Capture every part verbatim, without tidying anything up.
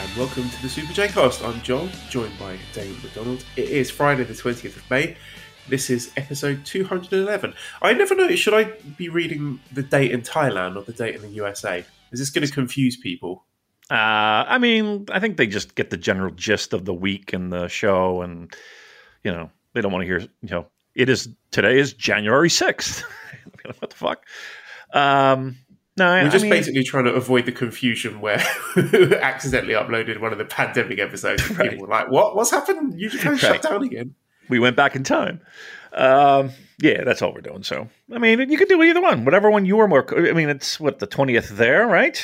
and welcome to the Super Jcast. I'm John, joined by David McDonald. It is Friday the twentieth of May. This is episode two hundred eleven. I never know, should I be reading the date in Thailand or the date in the U S A? Is this going to confuse people? Uh, I mean, I think they just get the general gist of the week and the show, and, you know, they don't want to hear, you know, it is, today is January sixth. What the fuck? Um... No, We're I just mean, basically trying to avoid the confusion where accidentally uploaded one of the pandemic episodes and right. People were like, what? What's happened? You just kind of right. shut down again. We went back in time. Um, yeah, that's all we're doing. So, I mean, you could do either one, whatever one you are more. I mean, it's what, the twentieth there, right?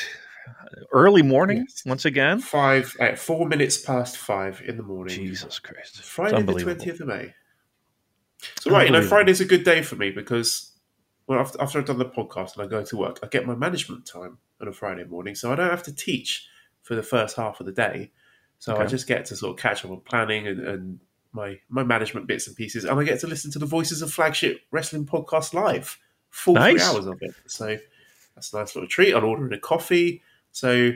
Early morning, yes. Once again. Five, uh, four minutes past five in the morning. Jesus Christ. Friday the twentieth of May. So, right, you know, Friday's a good day for me because... Well, after, after I've done the podcast and I go to work, I get my management time on a Friday morning, so I don't have to teach for the first half of the day. So okay. I just get to sort of catch up on planning and, and my, my management bits and pieces, and I get to listen to the Voices of Flagship Wrestling podcast live, full nice. three hours of it. So that's a nice little treat. I'm ordering a coffee. So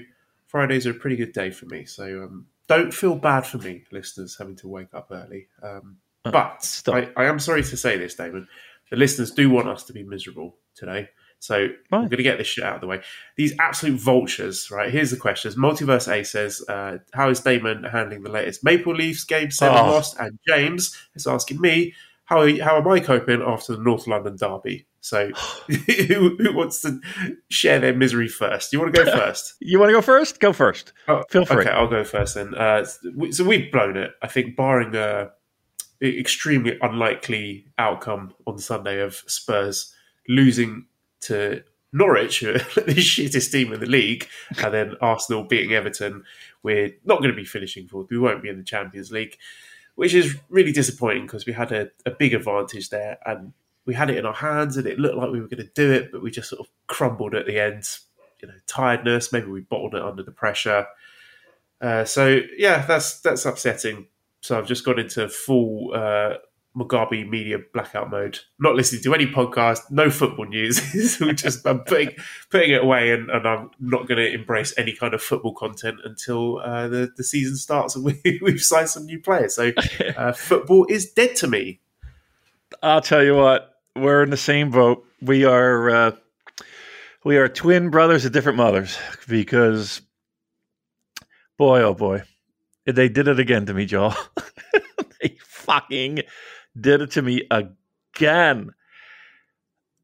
Fridays are a pretty good day for me. So um, don't feel bad for me, listeners, having to wake up early. Um, uh, but I, I am sorry to say this, Damon. The listeners do want us to be miserable today, so I'm going to get this shit out of the way. These absolute vultures, right? Here's the questions. Multiverse A says, uh, how is Damon handling the latest Maple Leafs game seven oh. lost? And James is asking me, how are, how am I coping after the North London derby? So who, who wants to share their misery first? You want to go first? You want to go first? Go first. Oh, Feel free. Okay, I'll go first then. Uh, so we've blown it, I think, barring... Uh, extremely unlikely outcome on Sunday of Spurs losing to Norwich, the shittest team in the league, and then Arsenal beating Everton. We're not going to be finishing fourth. We won't be in the Champions League, which is really disappointing because we had a, a big advantage there and we had it in our hands and it looked like we were going to do it, but we just sort of crumbled at the end. You know, tiredness, maybe we bottled it under the pressure. Uh, so, yeah, that's that's upsetting. So I've just gone into full uh, Mugabe media blackout mode. Not listening to any podcast, no football news. We're just, I'm putting, putting it away and, and I'm not going to embrace any kind of football content until uh, the, the season starts and we, we've signed some new players. So uh, football is dead to me. I'll tell you what, we're in the same boat. We are, uh, we are twin brothers of different mothers because, boy, oh boy. They did it again to me, Joel. They fucking did it to me again.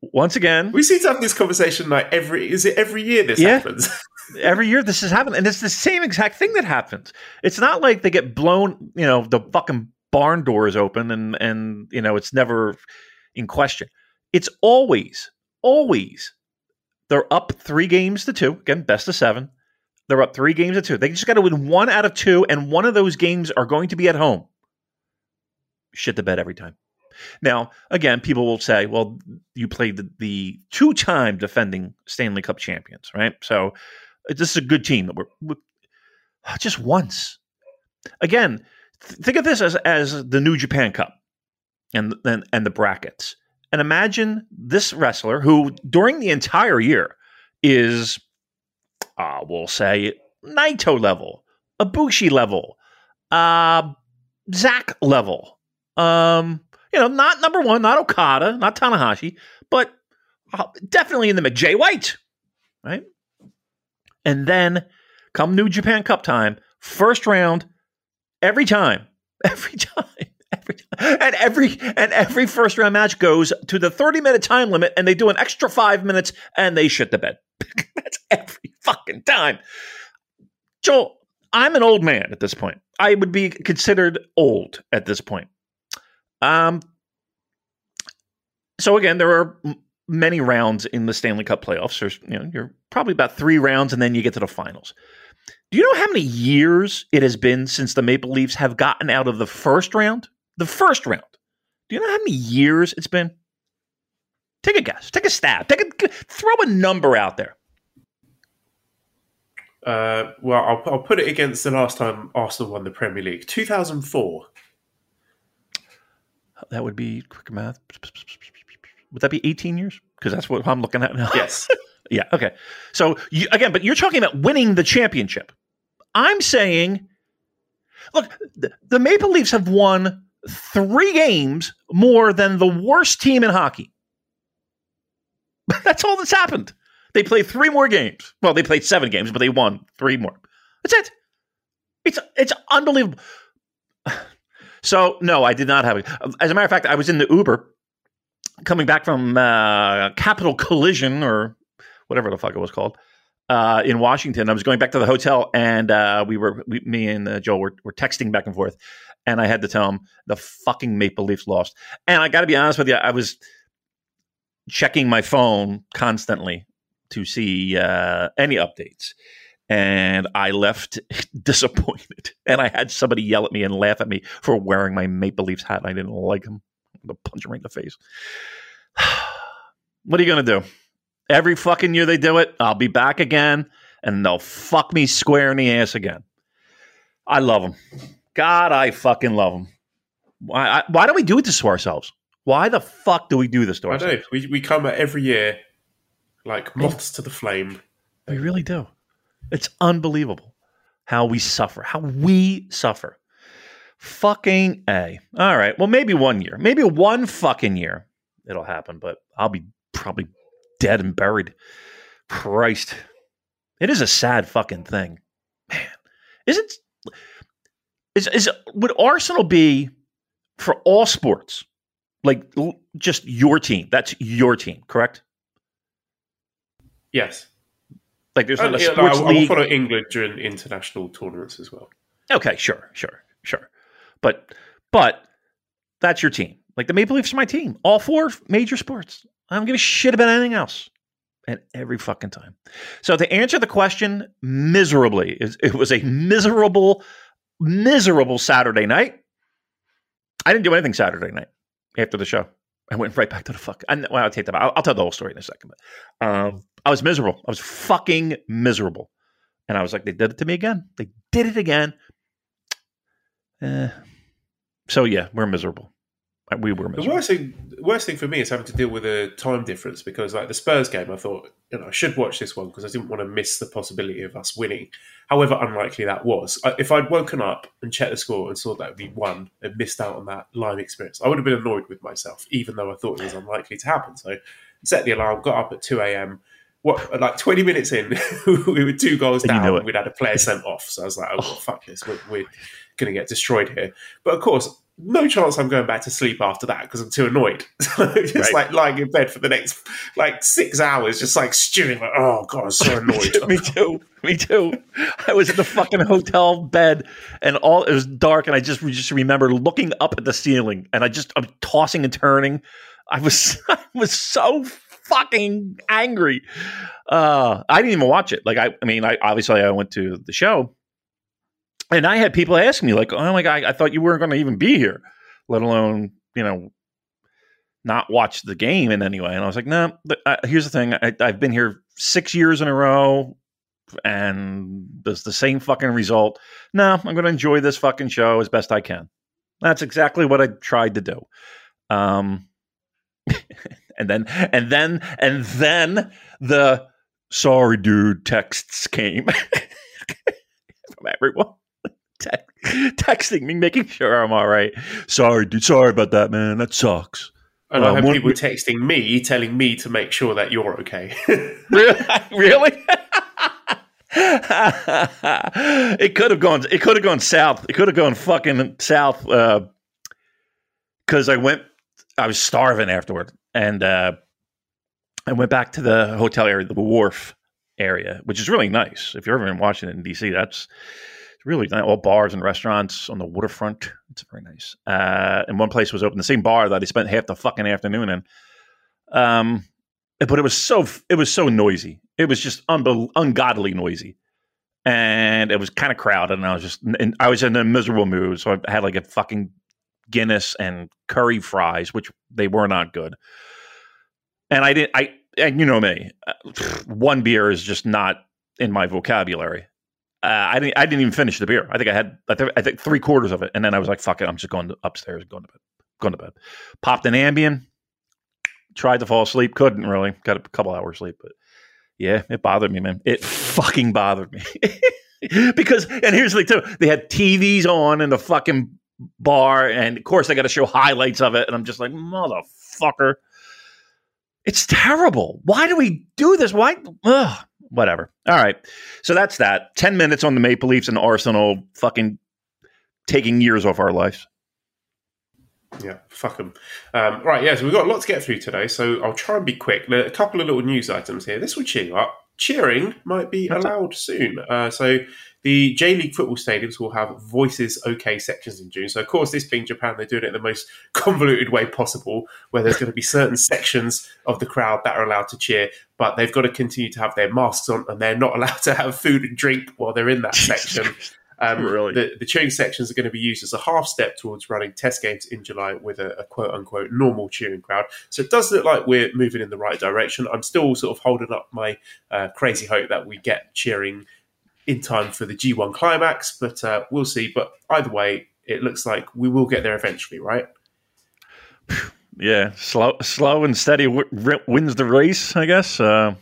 Once again. We seem to have this conversation like every, is it every year this yeah, happens? Every year this has happened. And it's the same exact thing that happens. It's not like they get blown, you know, the fucking barn door is open and, and you know, it's never in question. It's always, always, they're up three games to two. Again, best of seven. They're up three games to two. They just got to win one out of two, and one of those games are going to be at home. Shit the bed every time. Now, again, people will say, well, you played the, the two-time defending Stanley Cup champions, right? So this is a good team. That we're, we're just once. Again, th- think of this as, as the New Japan Cup and, and, and the brackets. And imagine this wrestler who, during the entire year, is... Uh, we'll say Naito level, Ibushi level, uh, Zack level. Um, you know, not number one, not Okada, not Tanahashi, but uh, definitely in the mid. Jay White, right? And then come New Japan Cup time, first round, every time, every time, every time, and every and every first round match goes to the thirty minute time limit, and they do an extra five minutes, and they shit the bed. That's every fucking time. Joel, I'm an old man at this point. I would be considered old at this point. Um. So again, there are m- many rounds in the Stanley Cup playoffs. There's, you know, you're probably about three rounds, and then you get to the finals. Do you know how many years it has been since the Maple Leafs have gotten out of the first round? The first round. Do you know how many years it's been? Take a guess. Take a stab. Take a throw a number out there. Uh, well, I'll, I'll put it against the last time Arsenal won the Premier League, two thousand four. That would be quick math. Would that be eighteen years? Because that's what I'm looking at now. Yes. Yeah. Okay. So you, again, but you're talking about winning the championship. I'm saying, look, the, the Maple Leafs have won three games more than the worst team in hockey. That's all that's happened. They played three more games. Well, they played seven games, but they won three more. That's it. It's it's unbelievable. So, no, I did not have it. As a matter of fact, I was in the Uber coming back from uh, Capital Collision or whatever the fuck it was called uh, in Washington. I was going back to the hotel, and uh, we were we, me and uh, Joel were, were texting back and forth, and I had to tell him the fucking Maple Leafs lost. And I got to be honest with you, I was checking my phone constantly to see uh, any updates. And I left disappointed. And I had somebody yell at me and laugh at me for wearing my Maple Leafs hat. And I didn't like him. I'm going to punch him right in the face. What are you going to do? Every fucking year they do it. I'll be back again. And they'll fuck me square in the ass again. I love them. God, I fucking love them. Why, I, why do we do this to ourselves? Why the fuck do we do this to ourselves? I know. We, we come at every year. Like moths to the flame. We really do. It's unbelievable how we suffer, how we suffer. Fucking A. All right. Well, maybe one year, maybe one fucking year it'll happen, but I'll be probably dead and buried. Christ. It is a sad fucking thing. Man, isn't, is, is, would Arsenal be for all sports, like just your team? That's your team, correct? Yes. Like there's not oh, a yeah, sports no, I, league. I will follow England during international tournaments as well. Okay, sure, sure, sure. But but that's your team. Like the Maple Leafs are my team. All four major sports. I don't give a shit about anything else. And every fucking time. So to answer the question miserably, it was a miserable, miserable Saturday night. I didn't do anything Saturday night after the show. I went right back to the fuck. I, well, I'll take that. I'll, I'll tell the whole story in a second. But um, I was miserable. I was fucking miserable, and I was like, "They did it to me again. They did it again." Uh, so yeah, we're miserable. We were miserable. The worst thing, worst thing for me is having to deal with a time difference because, like the Spurs game, I thought you know I should watch this one because I didn't want to miss the possibility of us winning. However unlikely that was, I, if I'd woken up and checked the score and saw that it'd be one and missed out on that live experience, I would have been annoyed with myself, even though I thought it was unlikely to happen. So, set the alarm, got up at two a.m. What, like twenty minutes in, we were two goals down. You know, and we'd had a player sent off, so I was like, "Oh, oh. fuck this, we're, we're going to get destroyed here." But of course. No chance I'm going back to sleep after that because I'm too annoyed. So just right. like lying in bed for the next like six hours, just like stewing. Like, oh god, I'm so annoyed. me too. Me too. I was in the fucking hotel bed, and all it was dark, and I just just remember looking up at the ceiling, and I just I'm tossing and turning. I was I was so fucking angry. Uh, I didn't even watch it. Like I, I mean, I obviously I went to the show. And I had people asking me, like, oh, my God, I thought you weren't going to even be here, let alone, you know, not watch the game in any way. And I was like, no, nah, uh, here's the thing. I, I've been here six years in a row, and there's the same fucking result. No, nah, I'm going to enjoy this fucking show as best I can. That's exactly what I tried to do. Um, and then, and then, and then the sorry, dude, texts came from everyone. Te- texting me, making sure I'm all right. Sorry, dude. Sorry about that, man. That sucks. And um, I have people we- texting me, telling me to make sure that you're okay. Really? Really? It could have gone. It could have gone south. It could have gone fucking south. Because uh, I went. I was starving afterward, and uh, I went back to the hotel area, the wharf area, which is really nice. If you're ever in Washington D C, that's. Really nice. All bars and restaurants on the waterfront. It's very nice. Uh, and one place was open, the same bar that I spent half the fucking afternoon in. Um, but it was so it was so noisy. It was just un- ungodly noisy. And and it was kind of crowded, and I was just, and I was in a miserable mood, so I had like a fucking Guinness and curry fries, which they were not good. And I didn't, I, and you know me, one beer is just not in my vocabulary. Uh, I didn't, I didn't even finish the beer. I think I had, I, th- I think three quarters of it, and then I was like, "Fuck it, I'm just going to upstairs, going to bed, going to bed." Popped an Ambien, tried to fall asleep, couldn't really. Got a couple hours sleep, but yeah, it bothered me, man. It fucking bothered me because, and here's the thing too: they had T Vs on in the fucking bar, and of course they got to show highlights of it, and I'm just like, motherfucker. It's terrible. Why do we do this? Why? Ugh, whatever. All right. So that's that. ten minutes on the Maple Leafs and Arsenal fucking taking years off our lives. Yeah, fuck them. Um, right, yeah, so we've got a lot to get through today, so I'll try and be quick. Now, a couple of little news items here. This will cheer you up. Cheering might be that's allowed it. soon. Uh, so the J-League football stadiums will have Voices OK sections in June. So, of course, this being Japan, they're doing it in the most convoluted way possible, where there's going to be certain sections of the crowd that are allowed to cheer, but they've got to continue to have their masks on, and they're not allowed to have food and drink while they're in that section. Um, really? the, the cheering sections are going to be used as a half step towards running test games in July with a, a quote-unquote normal cheering crowd. So it does look like we're moving in the right direction. I'm still sort of holding up my uh, crazy hope that we get cheering in time for the G one Climax, but uh, we'll see. But either way, it looks like we will get there eventually, right? Yeah, slow, slow and steady w- w- wins the race, I guess. Uh,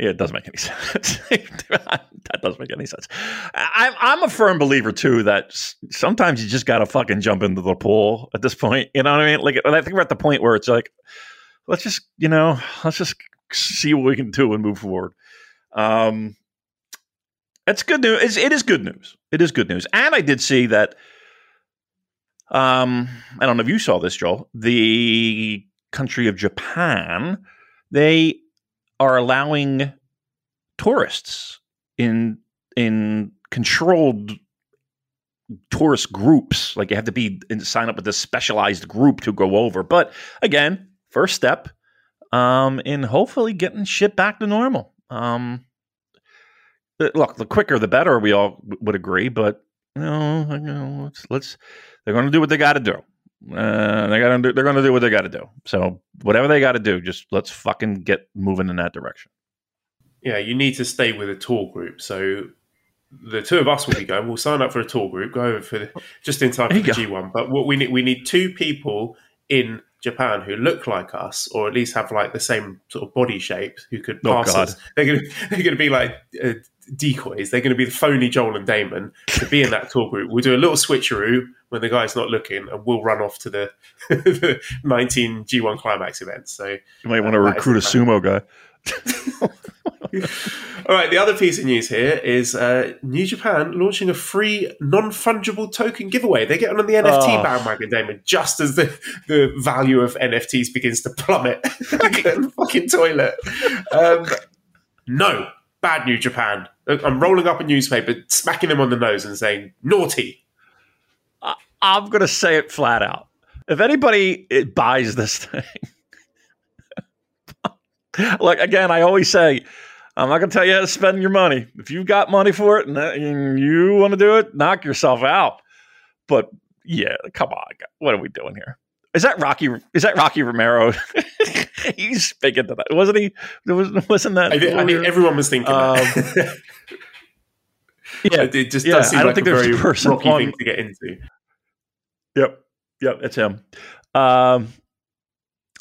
yeah, it doesn't make any sense. That doesn't make any sense. I, I'm a firm believer too that s- sometimes you just gotta fucking jump into the pool at this point. You know what I mean? Like, I think we're at the point where it's like, let's just, you know, let's just see what we can do and move forward. Um, It's good news. It's, it is good news. It is good news. And I did see that, um, I don't know if you saw this, Joel, the country of Japan, they are allowing tourists in in controlled tourist groups. Like, you have to be in, sign up with this specialized group to go over. But again, first step um, in hopefully getting shit back to normal. Um Look, the quicker the better. We all would agree, but you know, you know let's, let's. They're going to do what they got to do. Uh, they got to. They're going to do what they got to do. So whatever they got to do, just let's fucking get moving in that direction. Yeah, you need to stay with a tour group. So the two of us will be going. We'll sign up for a tour group. Go over for the, just in time for the go. G one. But what we need, we need two people in Japan who look like us, or at least have like the same sort of body shape, who could pass oh, God. us. They're going to they're going to be like. Uh, decoys. They're going to be the phony Joel and Damon to be in that tour group. We'll do a little switcheroo when the guy's not looking, and we'll run off to the, the nineteen G one Climax event. So you might uh, want to recruit a sumo guy. All right, the other piece of news here is uh, New Japan launching a free non-fungible token giveaway. They're getting on the N F T oh. bandwagon, Damon, just as the, the value of N F Ts begins to plummet. Get in the fucking toilet. Um, no. Bad New Japan. I'm rolling up a newspaper, smacking them on the nose and saying, naughty. I, I'm going to say it flat out. If anybody it buys this thing, look, again, I always say, I'm not going to tell you how to spend your money. If you've got money for it and you want to do it, knock yourself out. But yeah, come on. What are we doing here? Is that Rocky? Is that Rocky Romero? He's big into that, wasn't he? There was, wasn't that? I think, I think everyone was thinking um, that. Yeah, it just yeah, does seem I don't like think a there's very a person Rocky on, thing to get into. Yep, yep, it's him. Um,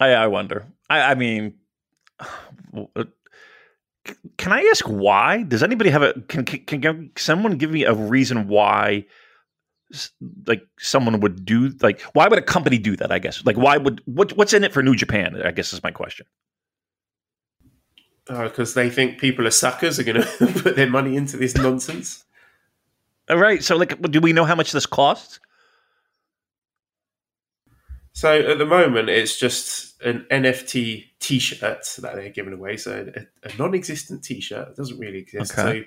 I, I wonder. I, I mean, can I ask why? Does anybody have a? Can, can can someone give me a reason why? Like someone would do, like why would a company do that? I guess like why would what what's in it for New Japan? I guess is my question. Because uh, they think people are suckers are going to put their money into this nonsense. All right. So, like, do we know how much this costs? So at the moment, it's just an N F T T-shirt that they're giving away. So a, a non-existent T-shirt. It doesn't really exist. Okay. So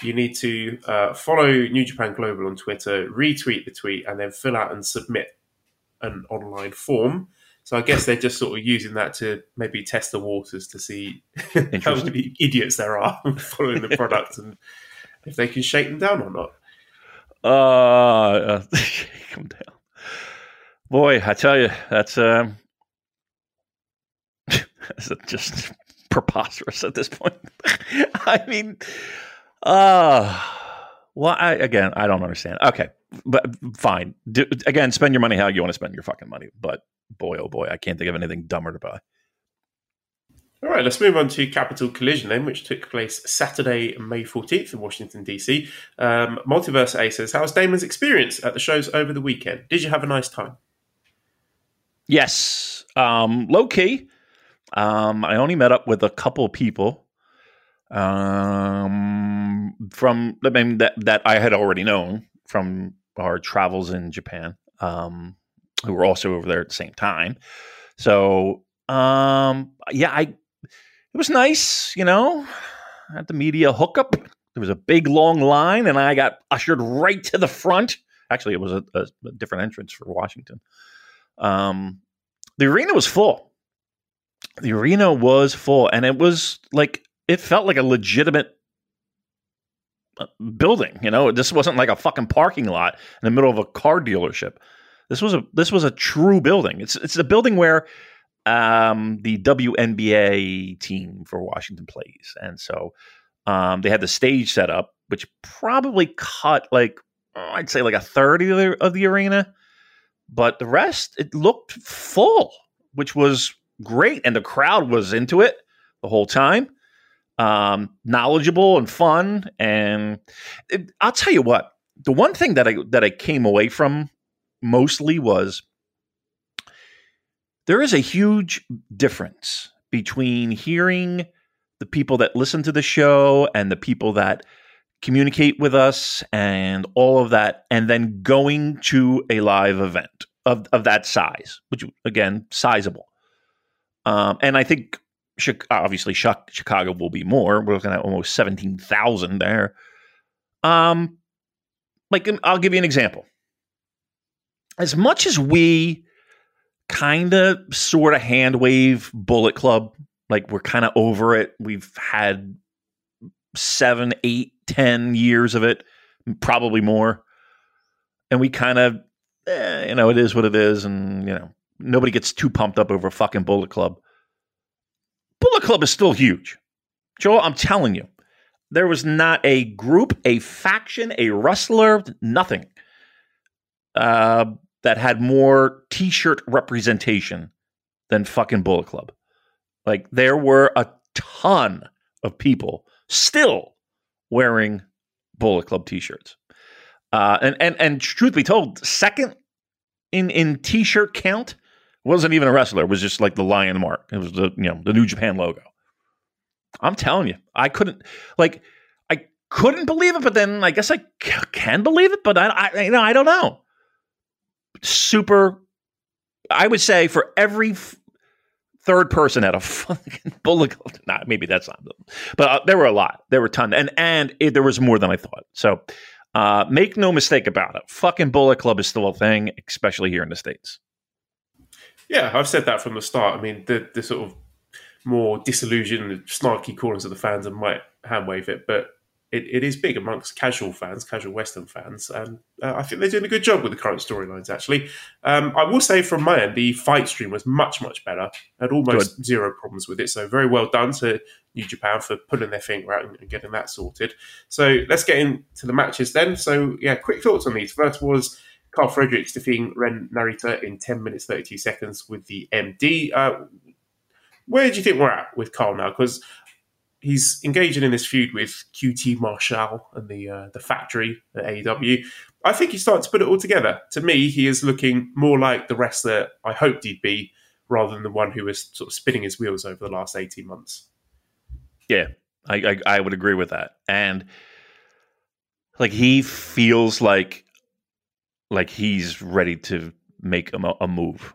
you need to uh, follow New Japan Global on Twitter, retweet the tweet, and then fill out and submit an online form. So I guess they're just sort of using that to maybe test the waters to see how many idiots there are following the product and if they can shake them down or not. Uh, uh shake them down. Boy, I tell you, that's um, that's just preposterous at this point. I mean, uh, well, I, again, I don't understand. Okay, but fine. Do, again, spend your money how you want to spend your fucking money. But boy, oh boy, I can't think of anything dumber to buy. All right, let's move on to Capital Collision then, which took place Saturday, May fourteenth in Washington, D C. Um, Multiverse A says, how's Damon's experience at the shows over the weekend? Did you have a nice time? Yes. Um, low key. Um, I only met up with a couple people um, from I mean, that, that I had already known from our travels in Japan, um, who were also over there at the same time. So, um, yeah, I... It was nice, you know, at the media hookup. There was a big, long line, and I got ushered right to the front. Actually, it was a, a, a different entrance for Washington. Um, the arena was full. The arena was full, and it was like, it felt like a legitimate building, you know? This wasn't like a fucking parking lot in the middle of a car dealership. This was a this was a true building. It's it's a building where... Um, the W N B A team for Washington plays. And so um, they had the stage set up, which probably cut like, oh, I'd say like a third of the, of the arena. But the rest, it looked full, which was great. And the crowd was into it the whole time. Um, knowledgeable and fun. And it, I'll tell you what, the one thing that I, that I came away from mostly was, there is a huge difference between hearing the people that listen to the show and the people that communicate with us and all of that, and then going to a live event of, of that size, which, again, sizable. Um, and I think, obviously, Chicago will be more. We're looking at almost seventeen thousand there. Um, like, I'll give you an example. As much as we... kind of sort of hand wave Bullet Club, like we're kind of over it. We've had seven, eight, ten years of it, probably more. And we kind of, eh, you know, it is what it is. And, you know, nobody gets too pumped up over fucking Bullet Club. Bullet Club is still huge. Joel, I'm telling you, there was not a group, a faction, a wrestler, nothing. Uh, that had more t-shirt representation than fucking Bullet Club. Like, there were a ton of people still wearing Bullet Club t-shirts. Uh, and, and and truth be told, second in, in t-shirt count wasn't even a wrestler. It was just like the lion mark. It was the, you know, the New Japan logo. I'm telling you, I couldn't, like, I couldn't believe it, but then I guess I c- can believe it, but I, I, you know, I don't know. Super, I would say for every f- third person at a fucking Bullet Club, nah, maybe that's not them, but uh, there were a lot. There were a ton, and and it, there was more than I thought. So uh, make no mistake about it. Fucking Bullet Club is still a thing, especially here in the States. Yeah, I've said that from the start. I mean, the, the sort of more disillusioned, snarky corners of the fans and might hand wave it, but It, it is big amongst casual fans, casual Western fans, and uh, I think they're doing a good job with the current storylines, actually. Um, I will say from my end, the fight stream was much, much better. I had almost good. zero problems with it, so very well done to New Japan for pulling their finger out and, and getting that sorted. So let's get into the matches then. So, yeah, quick thoughts on these. First was Carl Fredericks defeating Ren Narita in ten minutes, thirty-two seconds with the M D. Uh, where do you think we're at with Carl now? Because he's engaging in this feud with Q T Marshall and the uh, the factory at A E W. I think he's starting to put it all together. To me, he is looking more like the wrestler I hoped he'd be rather than the one who was sort of spinning his wheels over the last eighteen months. Yeah, I, I, I would agree with that. And like he feels like like he's ready to make a, a move.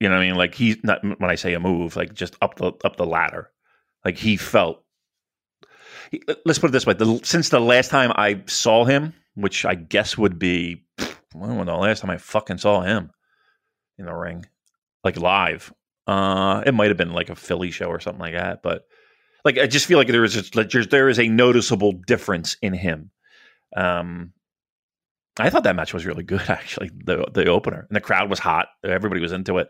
You know what I mean? Like he's not, when I say a move, like just up the up the ladder. Like he felt. Let's put it this way. The, since the last time I saw him, which I guess would be, I don't know, last time I fucking saw him in the ring, like live. Uh, it might have been like a Philly show or something like that. But like I just feel like there is, a, like, there is a noticeable difference in him. Um, I thought that match was really good, actually, the the opener. And the crowd was hot. Everybody was into it.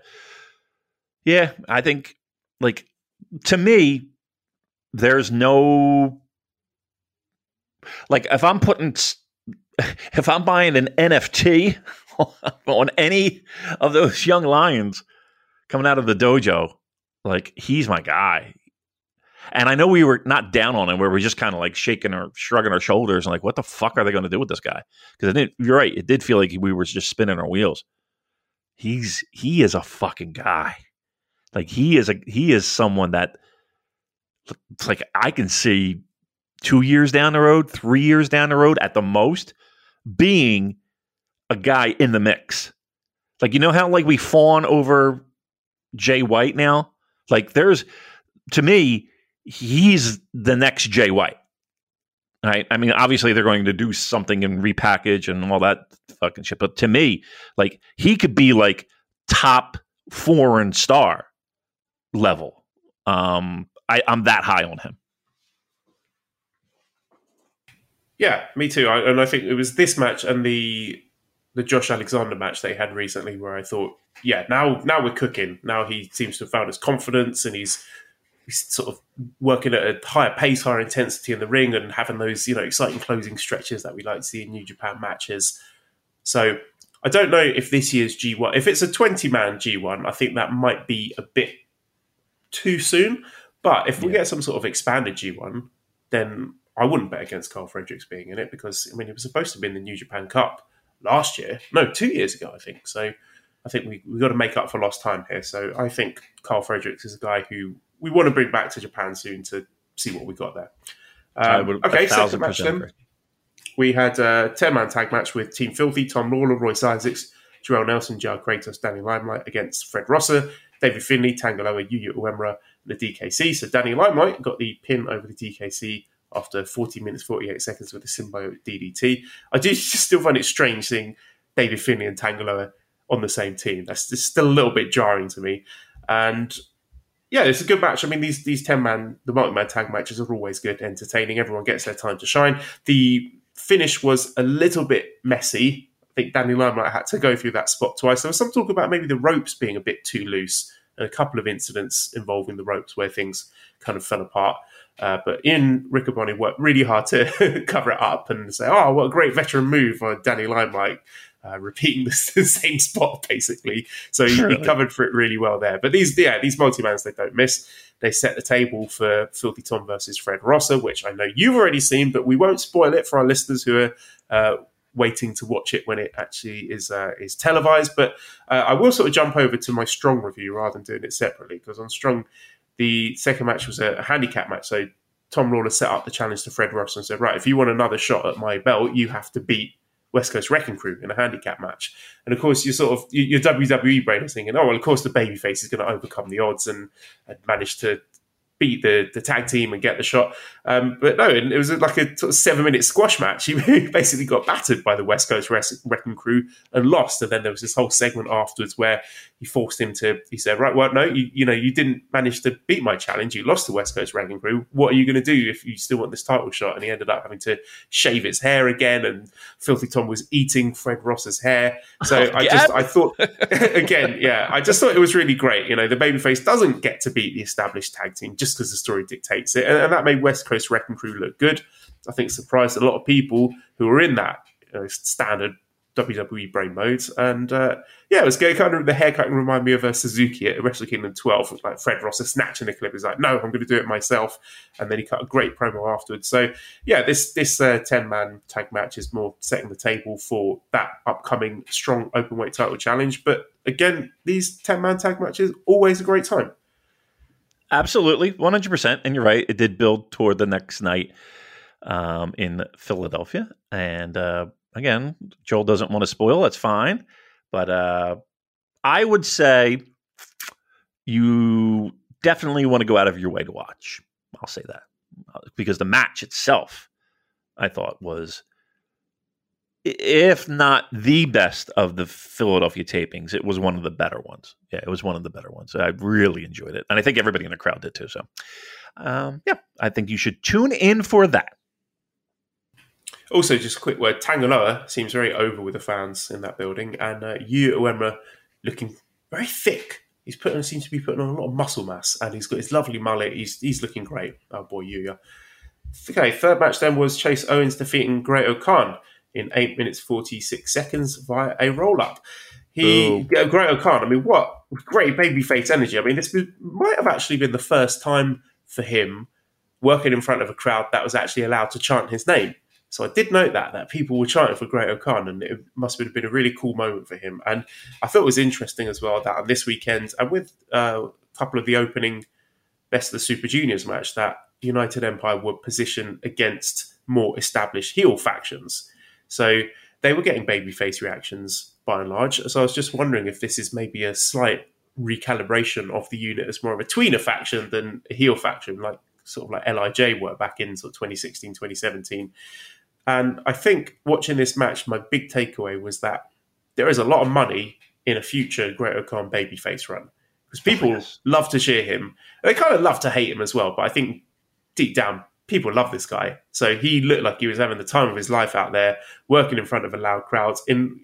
Yeah, I think, like, to me, there's no... Like, if I'm putting... If I'm buying an N F T on any of those young lions coming out of the dojo, like, he's my guy. And I know we were not down on him, where we were just kind of like shaking or shrugging our shoulders and like, what the fuck are they going to do with this guy? Because you're right. It did feel like we were just spinning our wheels. He's, he is a fucking guy. Like, he is a, he is someone that, it's like, I can see two years down the road, three years down the road at the most, being a guy in the mix. Like, you know how like we fawn over Jay White now? Like, there's, to me, he's the next Jay White, right? I mean, obviously they're going to do something and repackage and all that fucking shit. But to me, like, he could be like top foreign star level. Um, I, I'm that high on him. Yeah, me too. I, and I think it was this match and the the Josh Alexander match they had recently where I thought, yeah, now now we're cooking. Now he seems to have found his confidence and he's he's sort of working at a higher pace, higher intensity in the ring and having those, you know, exciting closing stretches that we like to see in New Japan matches. So I don't know if this year's G one, if it's a twenty-man G one, I think that might be a bit too soon. But if we yeah. get some sort of expanded G one, then I wouldn't bet against Carl Fredericks being in it because, I mean, it was supposed to be in the New Japan Cup last year. No, two years ago, I think. So I think we, we've got to make up for lost time here. So I think Carl Fredericks is a guy who we want to bring back to Japan soon to see what we got there. Um, okay, second match then. Great. We had a ten-man tag match with Team Filthy, Tom Lawler, Royce Isaacs, Joel Nelson, J R Kratos, Danny Limelight against Fred Rosser, David Finlay, Tangaloa, Yuya Uemura, and the D K C. So Danny Limelight got the pin over the D K C after forty minutes, forty-eight seconds with a symbiote D D T. I do just still find it strange seeing David Finlay and Tangaloa on the same team. That's just still a little bit jarring to me. And yeah, it's a good match. I mean, these these ten-man, the multi-man tag matches are always good, entertaining. Everyone gets their time to shine. The finish was a little bit messy. I think Danny Limelight had to go through that spot twice. There was some talk about maybe the ropes being a bit too loose and a couple of incidents involving the ropes where things kind of fell apart. Uh, but Ian Riccoboni worked really hard to cover it up and say, oh, what a great veteran move on Danny Limelight, uh, repeating the, the same spot, basically. So he, he covered for it really well there. But these yeah, these multi-mans, they don't miss. They set the table for Filthy Tom versus Fred Rosser, which I know you've already seen, but we won't spoil it for our listeners who are uh, waiting to watch it when it actually is uh, is televised. But uh, I will sort of jump over to my Strong review rather than doing it separately, because on Strong, the second match was a handicap match. So Tom Lawler set up the challenge to Fred Russell and said, right, if you want another shot at my belt, you have to beat West Coast Wrecking Crew in a handicap match. And, of course, you're sort of, your W W E brain is thinking, oh, well, of course the babyface is going to overcome the odds and, and manage to beat the, the tag team and get the shot. Um, but, no, it was like a sort of seven-minute squash match. He basically got battered by the West Coast Wrecking Crew and lost. And then there was this whole segment afterwards where he forced him to, he said, right, well, no, you, you know, you didn't manage to beat my challenge. You lost the West Coast Wrecking Crew. What are you going to do if you still want this title shot? And he ended up having to shave his hair again. And Filthy Tom was eating Fred Ross's hair. So oh, I yeah. just, I thought, again, yeah, I just thought it was really great. You know, the babyface doesn't get to beat the established tag team just because the story dictates it. And, and that made West Coast Wrecking Crew look good. I think surprised a lot of people who were in that you know, standard W W E brain modes. And uh, yeah, it was good. Kind of the haircut reminded me of a Suzuki at Wrestle Kingdom twelve. It was like Fred Rosser snatching the clip. He's like, no, I'm going to do it myself. And then he cut a great promo afterwards. So yeah, this this uh, ten-man tag match is more setting the table for that upcoming Strong openweight title challenge. But again, these ten-man tag matches, always a great time. Absolutely, one hundred percent. And you're right, it did build toward the next night um, in Philadelphia. And uh, again, Joel doesn't want to spoil, that's fine. But uh, I would say you definitely want to go out of your way to watch. I'll say that. Because the match itself, I thought, was, if not the best of the Philadelphia tapings, it was one of the better ones. Yeah, it was one of the better ones. I really enjoyed it. And I think everybody in the crowd did too. So, um, yeah, I think you should tune in for that. Also, just a quick word, Tangaloa seems very over with the fans in that building, and uh, Yu Uemura looking very thick. He's putting, seems to be putting on a lot of muscle mass, and he's got his lovely mullet. He's he's looking great. Oh boy, Yuya. Okay, third match then was Chase Owens defeating Great O'Khan in eight minutes forty-six seconds via a roll-up. He oh. Great O'Khan. I mean, what great babyface energy. I mean, this might have actually been the first time for him working in front of a crowd that was actually allowed to chant his name. So I did note that, that people were chanting for Great O'Khan, and it must have been a really cool moment for him. And I thought it was interesting as well that on this weekend, and with uh, a couple of the opening Best of the Super Juniors match, that United Empire were positioned against more established heel factions. So they were getting babyface reactions by and large. So I was just wondering if this is maybe a slight recalibration of the unit as more of a tweener faction than a heel faction, like sort of like L I J were back in sort of twenty sixteen, twenty seventeen. And I think watching this match, my big takeaway was that there is a lot of money in a future Great O'Khan babyface run, because people oh, yes. love to cheer him. And they kind of love to hate him as well, but I think deep down, people love this guy. So he looked like he was having the time of his life out there, working in front of a loud crowd in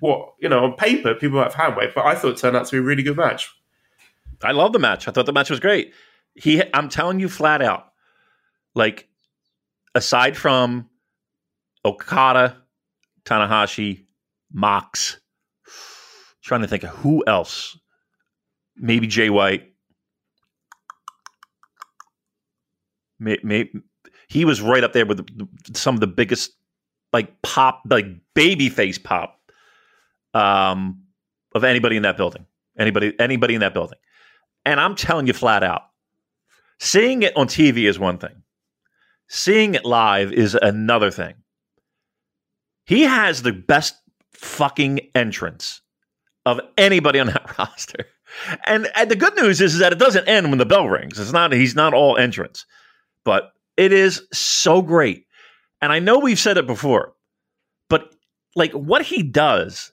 what, you know, on paper, people might have handwaved, but I thought it turned out to be a really good match. I love the match. I thought the match was great. He, I'm telling you flat out, like, aside from Okada, Tanahashi, Mox. Trying to think of who else. Maybe Jay White. May, may, he was right up there with the, some of the biggest, like pop, like babyface pop, um, of anybody in that building. Anybody, anybody in that building. And I'm telling you flat out, seeing it on T V is one thing. Seeing it live is another thing. He has the best fucking entrance of anybody on that roster. And, and the good news is, is that it doesn't end when the bell rings. It's not, he's not all entrance, but it is so great. And I know we've said it before, but like what he does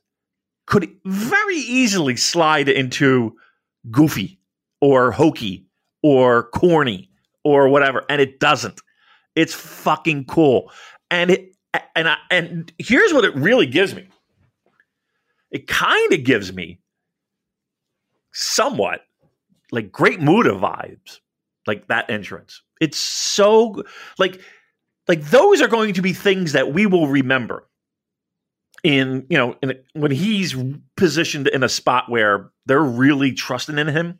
could very easily slide into goofy or hokey or corny or whatever. And it doesn't. It's fucking cool. And it, And I, and here's what it really gives me. It kind of gives me somewhat like Great Muta vibes, like that entrance. It's so like, like those are going to be things that we will remember in, you know, in, when he's positioned in a spot where they're really trusting in him.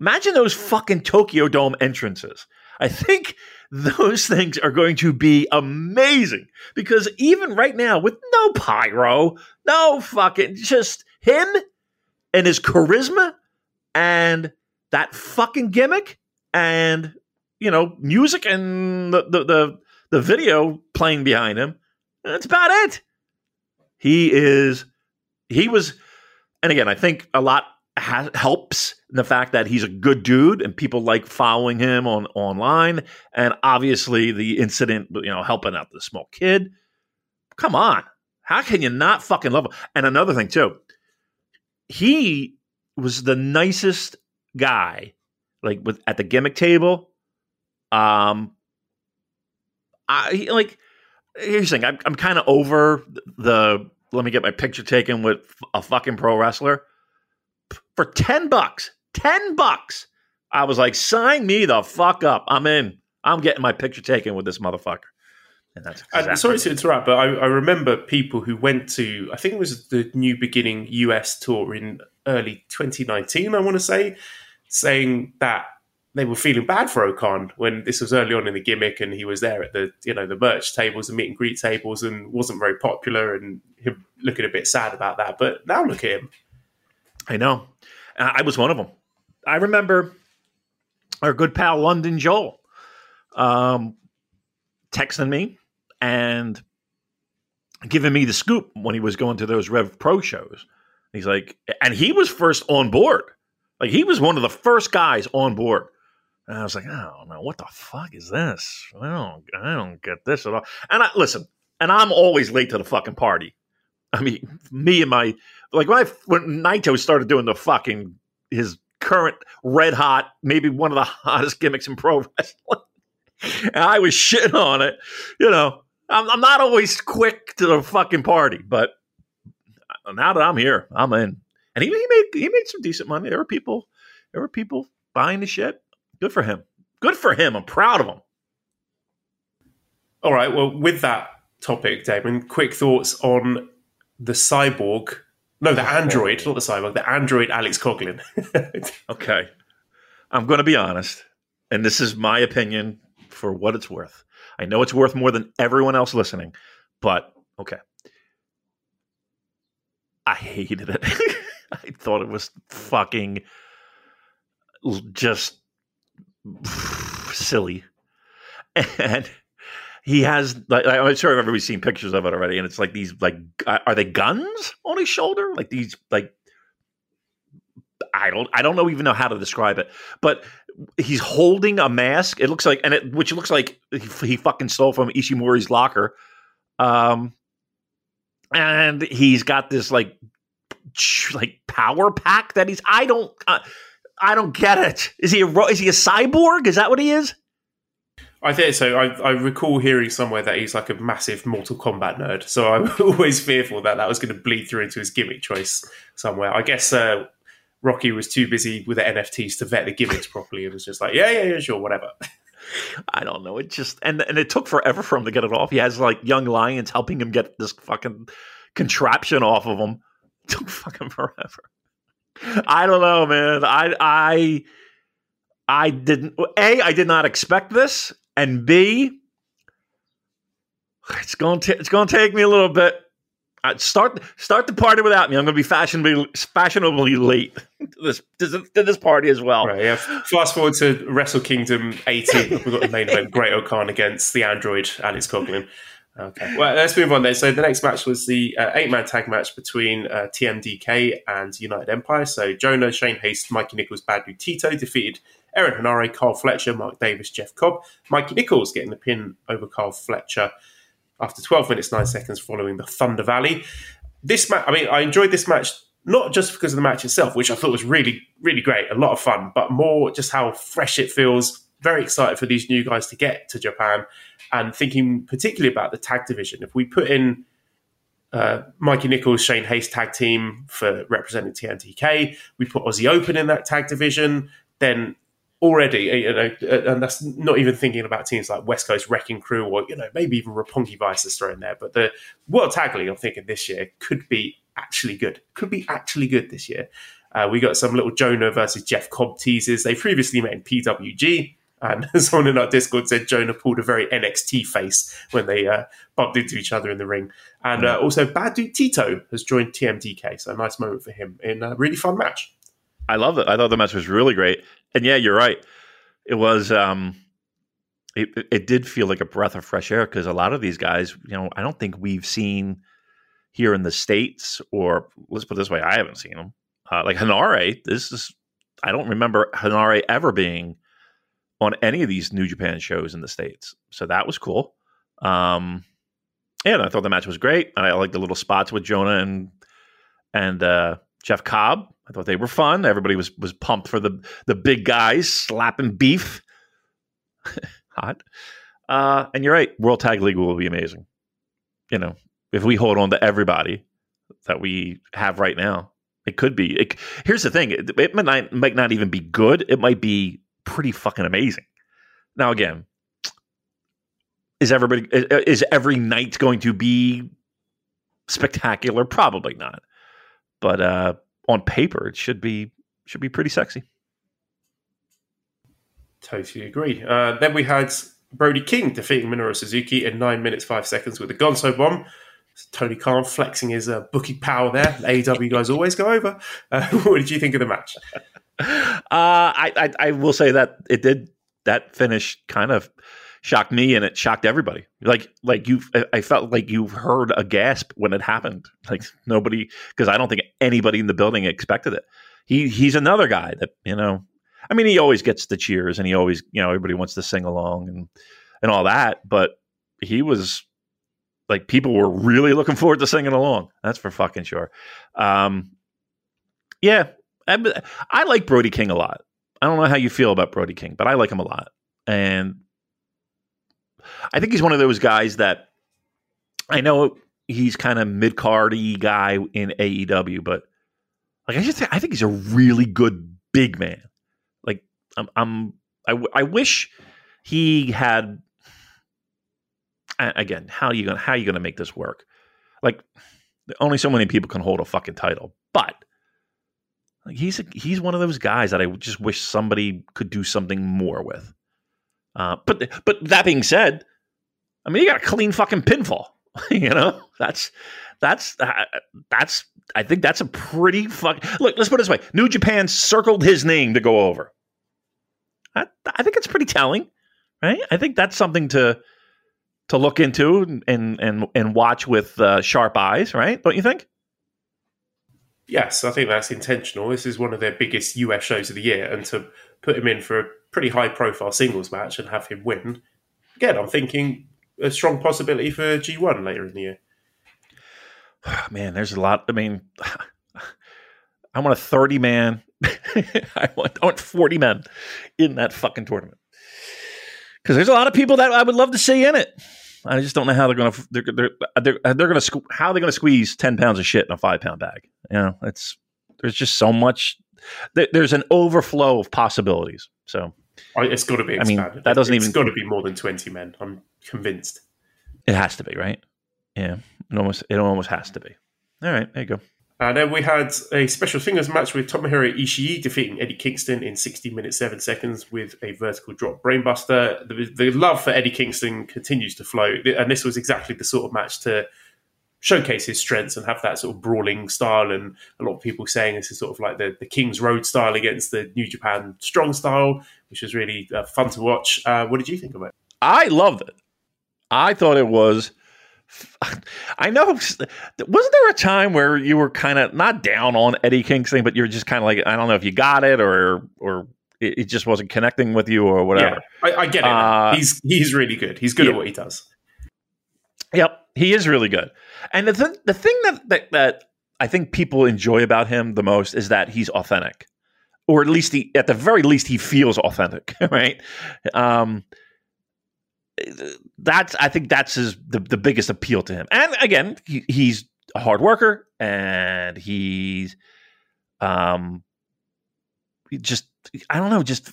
Imagine those fucking Tokyo Dome entrances. I think those things are going to be amazing, because even right now with no pyro, no fucking, just him and his charisma and that fucking gimmick and, you know, music and the, the, the, the video playing behind him. That's about it. He is, he was, and again, I think a lot Ha- helps in the fact that he's a good dude and people like following him on online, and obviously the incident, you know, helping out the small kid. Come on, how can you not fucking love him? And another thing too, he was the nicest guy, like with at the gimmick table. Um, I like here's the thing, I'm I'm kind of over the let me get my picture taken with a fucking pro wrestler. For ten bucks, ten bucks, I was like, sign me the fuck up. I'm in. I'm getting my picture taken with this motherfucker. And that's exactly uh, sorry to interrupt, but I, I remember people who went to, I think it was the New Beginning U S tour in early twenty nineteen, I want to say, saying that they were feeling bad for O'Khan when this was early on in the gimmick, and he was there at the, you know, the merch tables and meet and greet tables and wasn't very popular, and him looking a bit sad about that. But now look at him. I know. I was one of them. I remember our good pal London Joel um, texting me and giving me the scoop when he was going to those Rev Pro shows. He's like, and he was first on board. Like he was one of the first guys on board. And I was like, oh no, what the fuck is this? I don't, I don't get this at all. And I listen, and I'm always late to the fucking party. I mean, me and my, like when I, when Naito started doing the fucking, his current red hot, maybe one of the hottest gimmicks in pro wrestling, and I was shitting on it. You know, I'm, I'm not always quick to the fucking party, but now that I'm here, I'm in. And he, he made he made some decent money. There were people, there were people buying the shit. Good for him. Good for him. I'm proud of him. All right. Well, with that topic, Damon, quick thoughts on the cyborg. No, the android, not the cyborg. The android Alex Coughlin. Okay. I'm going to be honest. And this is my opinion for what it's worth. I know it's worth more than everyone else listening, but okay. I hated it. I thought it was fucking just silly. And he has, like, I'm sure everybody's seen pictures of it already, and it's like these, like, are they guns on his shoulder? Like these, like, I don't, I don't know even know how to describe it. But he's holding a mask. It looks like, and it, which looks like he, he fucking stole from Ishimori's locker. Um, and he's got this like, like power pack that he's. I don't, uh, I don't get it. Is he a, is he a cyborg? Is that what he is? I think so. I, I recall hearing somewhere that he's like a massive Mortal Kombat nerd. So I'm always fearful that that was going to bleed through into his gimmick choice somewhere. I guess uh, Rocky was too busy with the N F Ts to vet the gimmicks properly. It was just like, yeah, yeah, yeah, sure, whatever. I don't know. It just and and it took forever for him to get it off. He has like young lions helping him get this fucking contraption off of him. It took fucking forever. I don't know, man. I I I didn't. A, I did not expect this. And B, it's going to it's going to take me a little bit. I'd start start the party without me. I'm going to be fashionably fashionably late to this to this party as well. Right, yeah. Fast forward to Wrestle Kingdom eighteen. We've got the main event: Great O'Khan against the android Alex Coughlin. Okay, well, let's move on then. So the next match was the uh, eight-man tag match between uh, T M D K and United Empire. So Jonah, Shane Haste, Mikey Nichols, Bad Dude Tito defeated Aaron Henare, Carl Fletcher, Mark Davis, Jeff Cobb. Mikey Nichols getting the pin over Carl Fletcher after twelve minutes, nine seconds following the Thunder Valley. This match, I mean, I enjoyed this match not just because of the match itself, which I thought was really, really great, a lot of fun, but more just how fresh it feels. Very excited for these new guys to get to Japan and thinking particularly about the tag division. If we put in uh, Mikey Nichols, Shane Haste tag team for representing T M D K, we put Aussie Open in that tag division, then... Already, you know, and that's not even thinking about teams like West Coast Wrecking Crew or, you know, maybe even Roppongi Vice is thrown there. But the World Tag League, I'm thinking this year, could be actually good. Could be actually good this year. Uh, we got some little Jonah versus Jeff Cobb teases. They previously met in P W G, and someone in our Discord said Jonah pulled a very N X T face when they uh, bumped into each other in the ring. And uh, also, Bad Dude Tito has joined T M D K, so a nice moment for him in a really fun match. I love it. I thought the match was really great. And yeah, you're right. It was, um, it, it did feel like a breath of fresh air because a lot of these guys, you know, I don't think we've seen here in the States, or let's put it this way, I haven't seen them. Uh, like Henare, this is, I don't remember Henare ever being on any of these New Japan shows in the States. So that was cool. Um, and I thought the match was great. And I liked the little spots with Jonah and, and, uh, Jeff Cobb. I thought they were fun. Everybody was was pumped for the the big guys slapping beef. Hot. Uh, and you're right. World Tag League will be amazing. You know, if we hold on to everybody that we have right now, it could be. It, here's the thing. It, it might not, might not even be good. It might be pretty fucking amazing. Now, again, is everybody is, is every night going to be spectacular? Probably not. But uh, on paper, it should be should be pretty sexy. Totally agree. Uh, then we had Brody King defeating Minoru Suzuki in nine minutes five seconds with a Gonzo bomb. Tony Khan flexing his uh, bookie power there. A E W guys always go over. Uh, what did you think of the match? uh, I, I I will say that it did that finish kind of shocked me, and it shocked everybody. Like, like you, I felt like you heard a gasp when it happened. Like nobody, because I don't think anybody in the building expected it. He, he's another guy that, you know, I mean, he always gets the cheers, and he always, you know, everybody wants to sing along and and all that. But he was like, people were really looking forward to singing along. That's for fucking sure. Um, yeah, I, I like Brody King a lot. I don't know how you feel about Brody King, but I like him a lot, and I think he's one of those guys that I know he's kind of mid-cardy guy in A E W, but like I should say, I think he's a really good big man. Like I'm, I'm I, w- I wish he had. Again, how are you gonna how are you gonna make this work? Like only so many people can hold a fucking title, but like he's a, he's one of those guys that I just wish somebody could do something more with. Uh, but but that being said, I mean, you got a clean fucking pinfall. You know, that's that's uh, that's I think that's a pretty fuck. Look, let's put it this way: New Japan circled his name to go over. I, I think it's pretty telling, right? I think that's something to to look into and and and watch with uh, sharp eyes, right? Don't you think? Yes, I think that's intentional. This is one of their biggest U S shows of the year, and to put him in for a pretty high-profile singles match and have him win, again, I'm thinking a strong possibility for G one later in the year. Man, there's a lot. I mean, I want a thirty-man. I want, I want forty men in that fucking tournament. Because there's a lot of people that I would love to see in it. I just don't know how they're going to they're they're they're, they're going to sque- how they're going to squeeze ten pounds of shit in a five pound bag. You know, it's there's just so much. There, there's an overflow of possibilities. So it's got to be expanded. I mean, that doesn't it's even. It's got to be more than twenty men. I'm convinced. It has to be, right? Yeah, it almost it almost has to be. All right, there you go. Uh, then we had a special singles match with Tomohiro Ishii defeating Eddie Kingston in sixty minutes, seven seconds with a vertical drop brainbuster. The, the love for Eddie Kingston continues to flow, and this was exactly the sort of match to showcase his strengths and have that sort of brawling style, and a lot of people saying this is sort of like the, the King's Road style against the New Japan Strong style, which was really uh, fun to watch. Uh, what did you think of it? I loved it. I thought it was... I know, wasn't there a time where you were kind of not down on Eddie Kingston, but you were just kind of like, I don't know if you got it or or it just wasn't connecting with you or whatever. Yeah, I, I get it. Uh, he's he's really good. He's good yeah. at what he does. Yep, he is really good. And the th- the thing that, that that I think people enjoy about him the most is that he's authentic, or at least he, at the very least he feels authentic, right? Um, That's I think that's his the, the biggest appeal to him. And again, he, he's a hard worker, and he's um just I don't know, just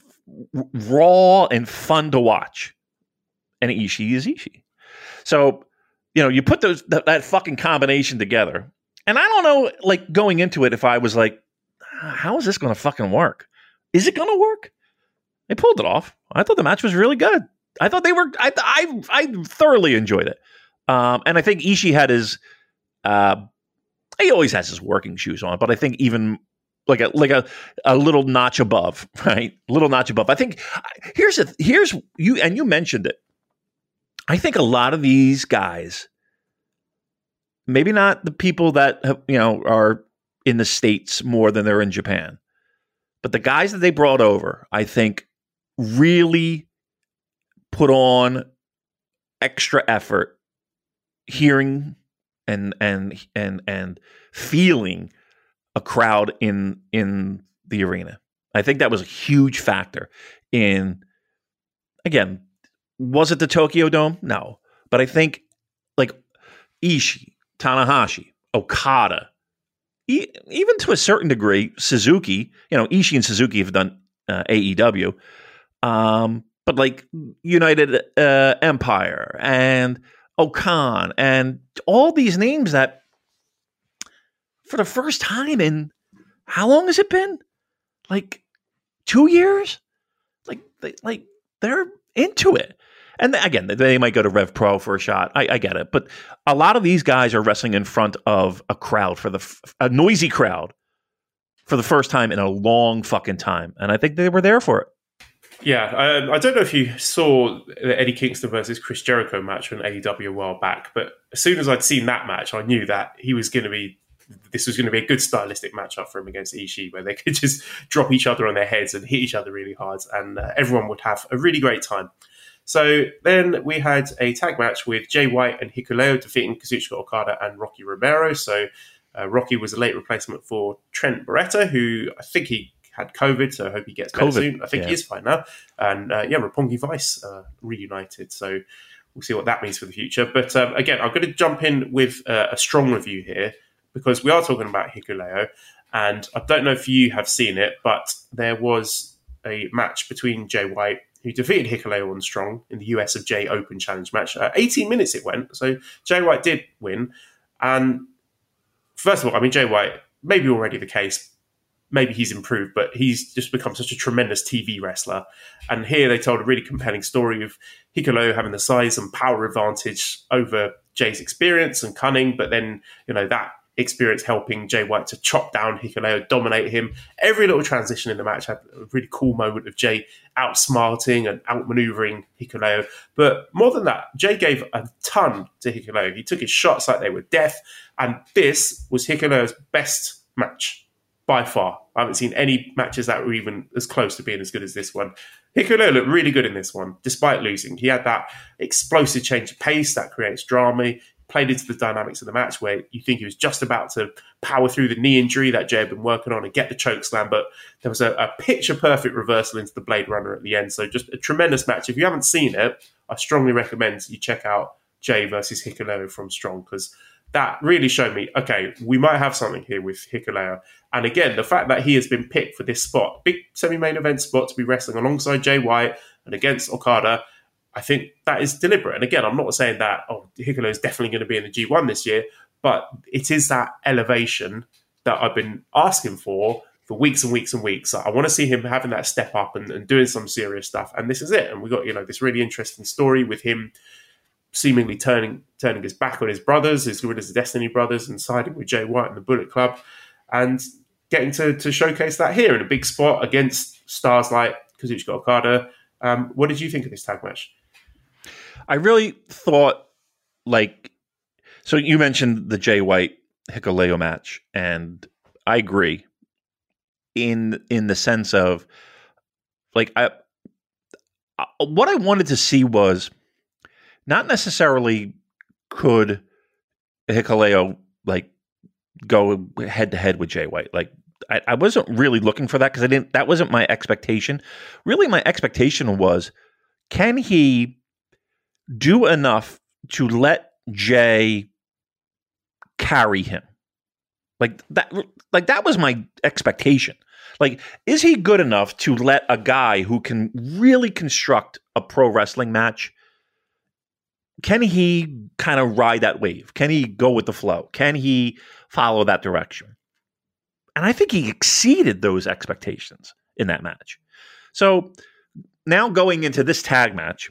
raw and fun to watch. And Ishii is Ishii. So you know, you put those th- that fucking combination together, and I don't know, like going into it, if I was like, how is this going to fucking work? Is it going to work? They pulled it off. I thought the match was really good. I thought they were. I I, I thoroughly enjoyed it, um, and I think Ishii had his. Uh, he always has his working shoes on, but I think even like a like a, a little notch above, right? Little notch above. I think here's a, here's you and you mentioned it. I think a lot of these guys, maybe not the people that have, you know, are in the States more than they're in Japan, but the guys that they brought over, I think, really put on extra effort hearing and and and and feeling a crowd in in the arena. I think that was a huge factor in, again, was it the Tokyo Dome? No. But I think like Ishii, Tanahashi, Okada, e- even to a certain degree, Suzuki, you know, Ishii and Suzuki have done uh, A E W. Um But like United uh, Empire and Okan and all these names that for the first time in how long has it been? Like two years? Like they, like they're into it. And again, they might go to Rev Pro for a shot. I, I get it. But a lot of these guys are wrestling in front of a crowd for the a noisy crowd for the first time in a long fucking time. And I think they were there for it. Yeah, um, I don't know if you saw the Eddie Kingston versus Chris Jericho match from A E W a while back, but as soon as I'd seen that match, I knew that he was going to be. This was going to be a good stylistic matchup for him against Ishii, where they could just drop each other on their heads and hit each other really hard, and uh, everyone would have a really great time. So then we had a tag match with Jay White and Hikuleo defeating Kazuchika Okada and Rocky Romero. So uh, Rocky was a late replacement for Trent Beretta, who I think he. Had COVID, so I hope he gets better COVID. soon. I think yeah. he is fine now. And uh, yeah, Roppongi Vice uh, reunited. So we'll see what that means for the future. But um, again, I'm going to jump in with uh, a strong review here, because we are talking about Hikuleo, and I don't know if you have seen it, but there was a match between Jay White, who defeated Hikuleo on Strong in the U S of J Open Challenge match. Uh, eighteen minutes it went, so Jay White did win. And first of all, I mean, Jay White, maybe already the case, maybe he's improved, but he's just become such a tremendous T V wrestler. And here they told a really compelling story of Hikuleo having the size and power advantage over Jay's experience and cunning, but then, you know, that experience helping Jay White to chop down Hikuleo, dominate him. Every little transition in the match had a really cool moment of Jay outsmarting and outmaneuvering Hikuleo. But more than that, Jay gave a ton to Hikuleo. He took his shots like they were death, and this was Hikuleo's best match by far. I haven't seen any matches that were even as close to being as good as this one. Hikuleo looked really good in this one, despite losing. He had that explosive change of pace that creates drama, played into the dynamics of the match where you think he was just about to power through the knee injury that Jay had been working on and get the choke slam, but there was a, a picture-perfect reversal into the Blade Runner at the end. So just a tremendous match. If you haven't seen it, I strongly recommend you check out Jay versus Hikuleo from Strong, because that really showed me, okay, we might have something here with Hikuleo. And again, the fact that he has been picked for this spot, big semi-main event spot to be wrestling alongside Jay White and against Okada, I think that is deliberate. And again, I'm not saying that, oh, Hikuleo is definitely going to be in the G one this year, but it is that elevation that I've been asking for for weeks and weeks and weeks. I want to see him having that step up and, and doing some serious stuff. And this is it. And we got, you know, this really interesting story with him seemingly turning turning his back on his brothers, his Gorillas of Destiny brothers, and siding with Jay White and the Bullet Club, and getting to, to showcase that here in a big spot against stars like Kazuchika Okada. Um, what did you think of this tag match? I really thought, like, so you mentioned the Jay White Hikuleo match, and I agree in in the sense of, like, I, I what I wanted to see was not necessarily could Hikuleo, like, go head to head with Jay White. Like, I, I wasn't really looking for that because I didn't. That wasn't my expectation. Really, my expectation was, can he do enough to let Jay carry him? Like that, like that was my expectation. Like, is he good enough to let a guy who can really construct a pro wrestling match, can he kind of ride that wave? Can he go with the flow? Can he follow that direction? And I think he exceeded those expectations in that match. So now going into this tag match,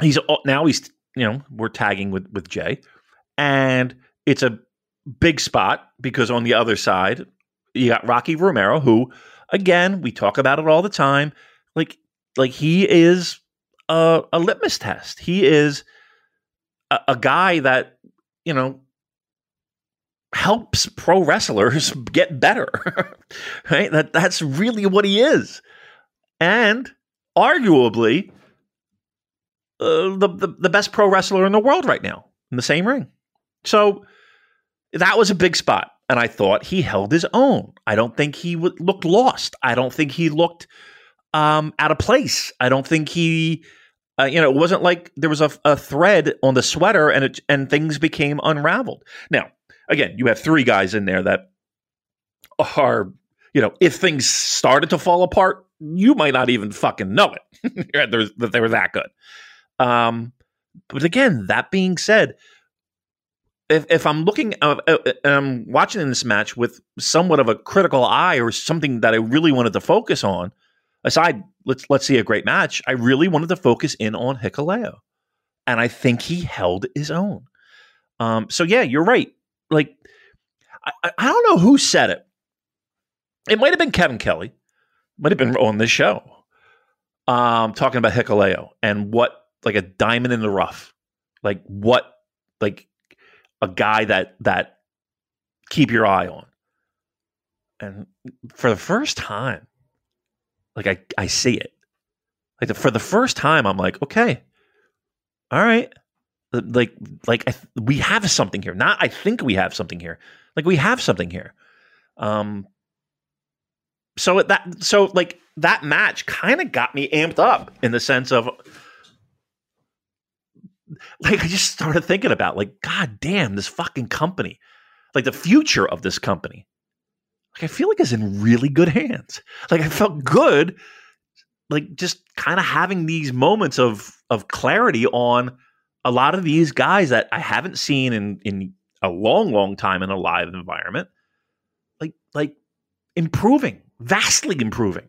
He's now he's, you know, we're tagging with, with Jay, and it's a big spot because on the other side, you got Rocky Romero, who, again, we talk about it all the time. Like, like he is a, a litmus test. He is a, a guy that, you know, helps pro wrestlers get better, right? That that's really what he is. And arguably, Uh, the, the the best pro wrestler in the world right now in the same ring. So that was a big spot, and I thought he held his own. I don't think he w- looked lost. I don't think he looked um, out of place. I don't think he, uh, you know, it wasn't like there was a, a thread on the sweater and it, and things became unraveled. Now, again, you have three guys in there that are, you know, if things started to fall apart, you might not even fucking know it that they were that good. Um, but again, that being said, if if I'm looking, uh, uh, I'm watching in this match with somewhat of a critical eye or something that I really wanted to focus on. Aside, let's let's see a great match. I really wanted to focus in on Hikuleo, and I think he held his own. Um, so yeah, you're right. Like, I, I don't know who said it. It might have been Kevin Kelly. Might have been on this show. Um, talking about Hikuleo and what. Like a diamond in the rough, like what, like a guy that that keep your eye on. And for the first time, like I, I see it. Like the, for the first time, I'm like, okay, all right, like like I, we have something here. Not I think we have something here. Like we have something here. Um. So that so like that match kind of got me amped up in the sense of, like, I just started thinking about, like, God damn, this fucking company, like the future of this company. Like, I feel like it's in really good hands. Like, I felt good, like, just kind of having these moments of, of clarity on a lot of these guys that I haven't seen in, in a long, long time in a live environment, like, like improving, vastly improving.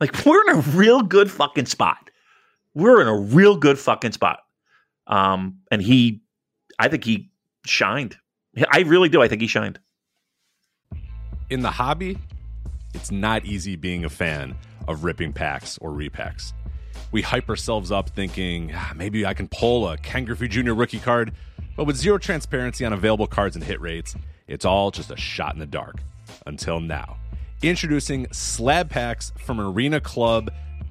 Like, we're in a real good fucking spot. We're in a real good fucking spot. Um, and he, I think he shined. I really do. I think he shined. In the hobby, it's not easy being a fan of ripping packs or repacks. We hype ourselves up thinking, ah, maybe I can pull a Ken Griffey Junior rookie card, but with zero transparency on available cards and hit rates, it's all just a shot in the dark. Until now. Introducing Slab Packs from arena club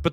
But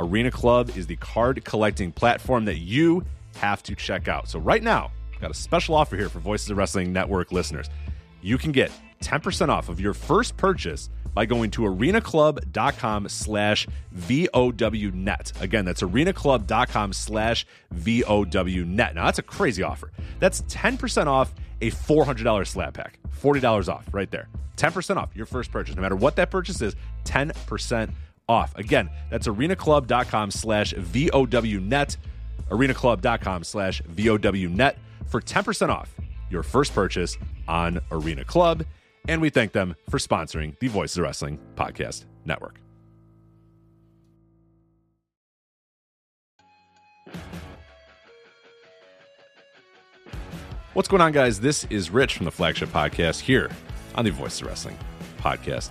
Arena Club is the card collecting platform that you have to check out. So right now, I've got a special offer here for Voices of Wrestling Network listeners. You can get ten percent off of your first purchase by going to arena club dot com slash V O W net. Again, that's arena club dot com slash V O W net. Now, that's a crazy offer. That's ten percent off a four hundred dollars slab pack. forty dollars off right there. ten percent off your first purchase. No matter what that purchase is, ten percent off. Again, that's arena club dot com slash V O W net, arena club dot com slash V O W net for ten percent off your first purchase on Arena Club. And we thank them for sponsoring the Voices of Wrestling Podcast Network. What's going on, guys? This is Rich from the Flagship Podcast here on the Voices of Wrestling Podcast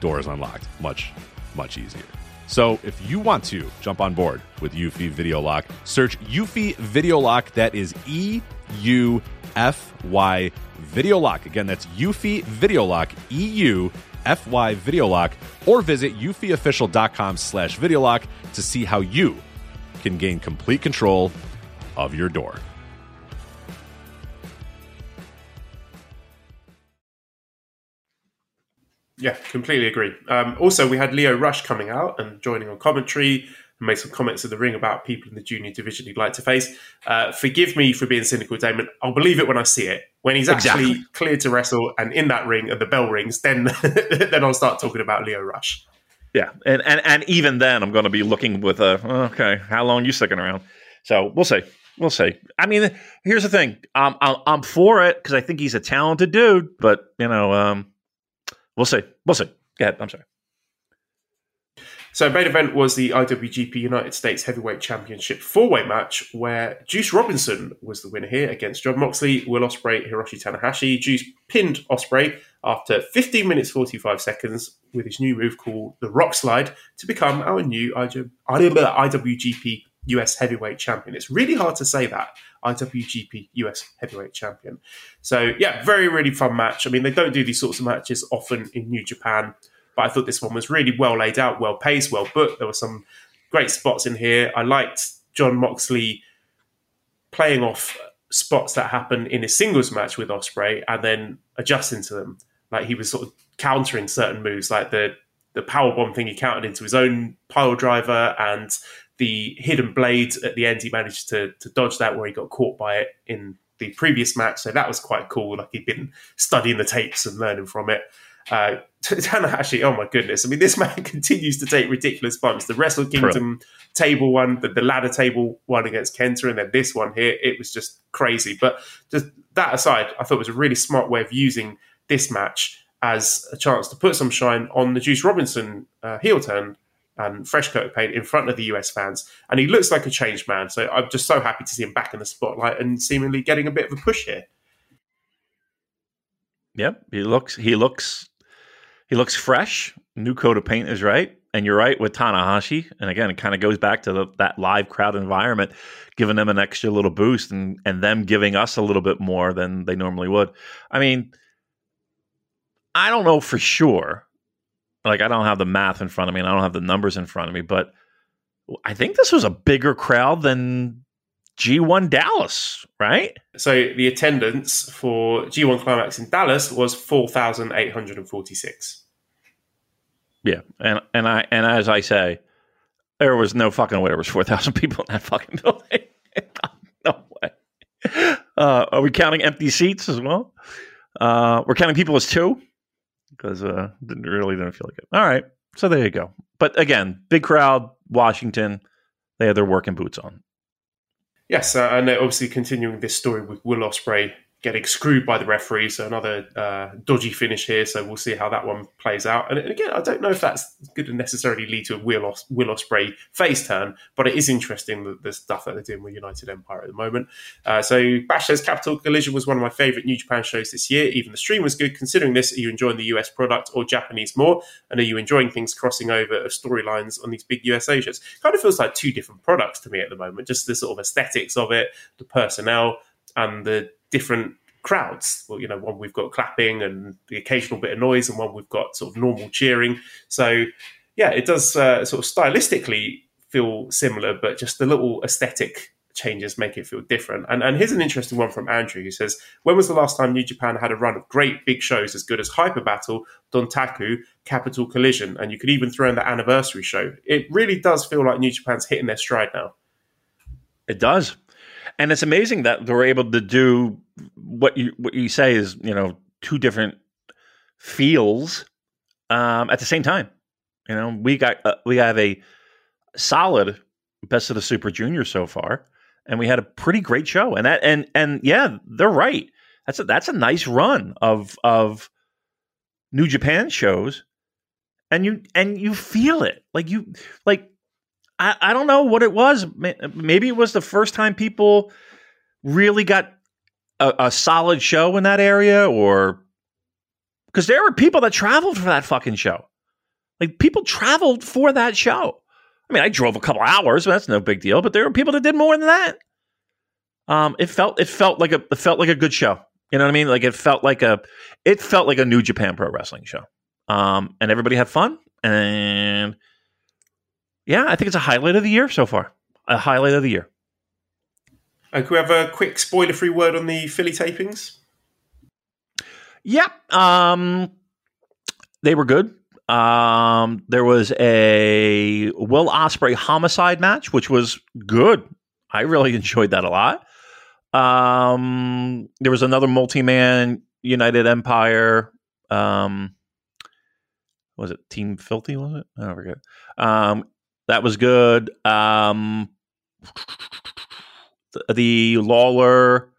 door is unlocked. Much, much easier. So if you want to jump on board with Eufy Video Lock, search Eufy Video Lock. That is E U F Y Video Lock. Again, that's Eufy Video Lock, E U F Y Video Lock. Or visit eufyofficial.com slash Video Lock to see how you can gain complete control of your door. Yeah, completely agree. Um, also, we had Leo Rush coming out and joining on commentary and made some comments in the ring about people in the junior division he'd like to face. Uh, forgive me for being cynical, Damon. I'll believe it when I see it. When he's actually exactly. cleared to wrestle and in that ring and the bell rings, then then I'll start talking about Leo Rush. Yeah, and, and, and even then I'm going to be looking with, a, okay, how long are you sticking around? So we'll see. We'll see. I mean, here's the thing. Um, I'll, I'm for it because I think he's a talented dude, but, you know... Um, We'll see. We'll see. Go ahead. I'm sorry. So, main event was the I W G P United States Heavyweight Championship four-way match where Juice Robinson was the winner here against Jon Moxley, Will Ospreay, Hiroshi Tanahashi. Juice pinned Ospreay after fifteen minutes, forty-five seconds with his new move called the Rock Slide to become our new I W G P U S Heavyweight Champion. It's really hard to say that, I W G P U S Heavyweight Champion. So, yeah, very, really fun match. I mean, they don't do these sorts of matches often in New Japan, but I thought this one was really well laid out, well paced, well booked. There were some great spots in here. I liked Jon Moxley playing off spots that happen in his singles match with Ospreay and then adjusting to them. Like, he was sort of countering certain moves, like the, the powerbomb thing he countered into his own pile driver, and the hidden blade at the end, he managed to, to dodge that where he got caught by it in the previous match. So that was quite cool. Like, he'd been studying the tapes and learning from it. Uh, Tanahashi, oh my goodness. I mean, this man continues to take ridiculous bumps. The Wrestle Kingdom table one, the, the ladder table one against Kenta, and then this one here. It was just crazy. But just that aside, I thought it was a really smart way of using this match as a chance to put some shine on the Juice Robinson uh, heel turn and fresh coat of paint in front of the U S fans. And he looks like a changed man. So I'm just so happy to see him back in the spotlight and seemingly getting a bit of a push here. Yep. He looks, he looks, he looks fresh. New coat of paint is right. And you're right with Tanahashi. And again, it kind of goes back to the, that live crowd environment, giving them an extra little boost and, and them giving us a little bit more than they normally would. I mean, I don't know for sure. Like, I don't have the math in front of me, and I don't have the numbers in front of me, but I think this was a bigger crowd than G one Dallas, right? So the attendance for G one Climax in Dallas was four thousand eight hundred forty-six. Yeah, and and I and as I say, there was no fucking way there was four thousand people in that fucking building. No way. Uh, are we counting empty seats as well? Uh, we're counting people as two. Because uh, didn't really didn't feel like it. All right, so there you go. But again, big crowd, Washington. They had their working boots on. Yes, uh, and obviously continuing this story with Will Ospreay getting screwed by the referee. So another uh, dodgy finish here. So we'll see how that one plays out. And again, I don't know if that's going to necessarily lead to a Will, Os- Will Ospreay face turn, but it is interesting that the stuff that they're doing with United Empire at the moment. Uh, so Bash's Capital Collision was one of my favourite New Japan shows this year. Even the stream was good. Considering this, are you enjoying the U S product or Japanese more? And are you enjoying things crossing over of storylines on these big U S A shows? Kind of feels like two different products to me at the moment. Just the sort of aesthetics of it, the personnel, and the different crowds. Well, you know, one we've got clapping and the occasional bit of noise, and one we've got sort of normal cheering. So yeah, it does uh, sort of stylistically feel similar, but just the little aesthetic changes make it feel different. And, and here's an interesting one from Andrew, who says, when was the last time New Japan had a run of great big shows as good as Hyper Battle, Dontaku, Capital Collision? And you could even throw in the anniversary show. It really does feel like New Japan's hitting their stride now. It does. And it's amazing that they're able to do what you what you say is, you know, two different feels um, at the same time. You know, we got uh, we have a solid Best of the Super Juniors so far, and we had a pretty great show. And that and and yeah, they're right. That's a, that's a nice run of of New Japan shows, and you and you feel it like you like. I, I don't know what it was. Maybe it was the first time people really got a, a solid show in that area, or because there were people that traveled for that fucking show. Like, people traveled for that show. I mean, I drove a couple hours, but that's no big deal. But there were people that did more than that. Um, it felt it felt like a it felt like a good show. You know what I mean? Like it felt like a it felt like a New Japan Pro Wrestling show. Um, and everybody had fun. And yeah, I think it's a highlight of the year so far. A highlight of the year. And can we have a quick spoiler-free word on the Philly tapings? Yeah, um, they were good. Um, there was a Will Ospreay homicide match, which was good. I really enjoyed that a lot. Um, there was another multi-man United Empire. Um, was it Team Filthy? Was it? I forget. Um, that was good. Um, the Lawler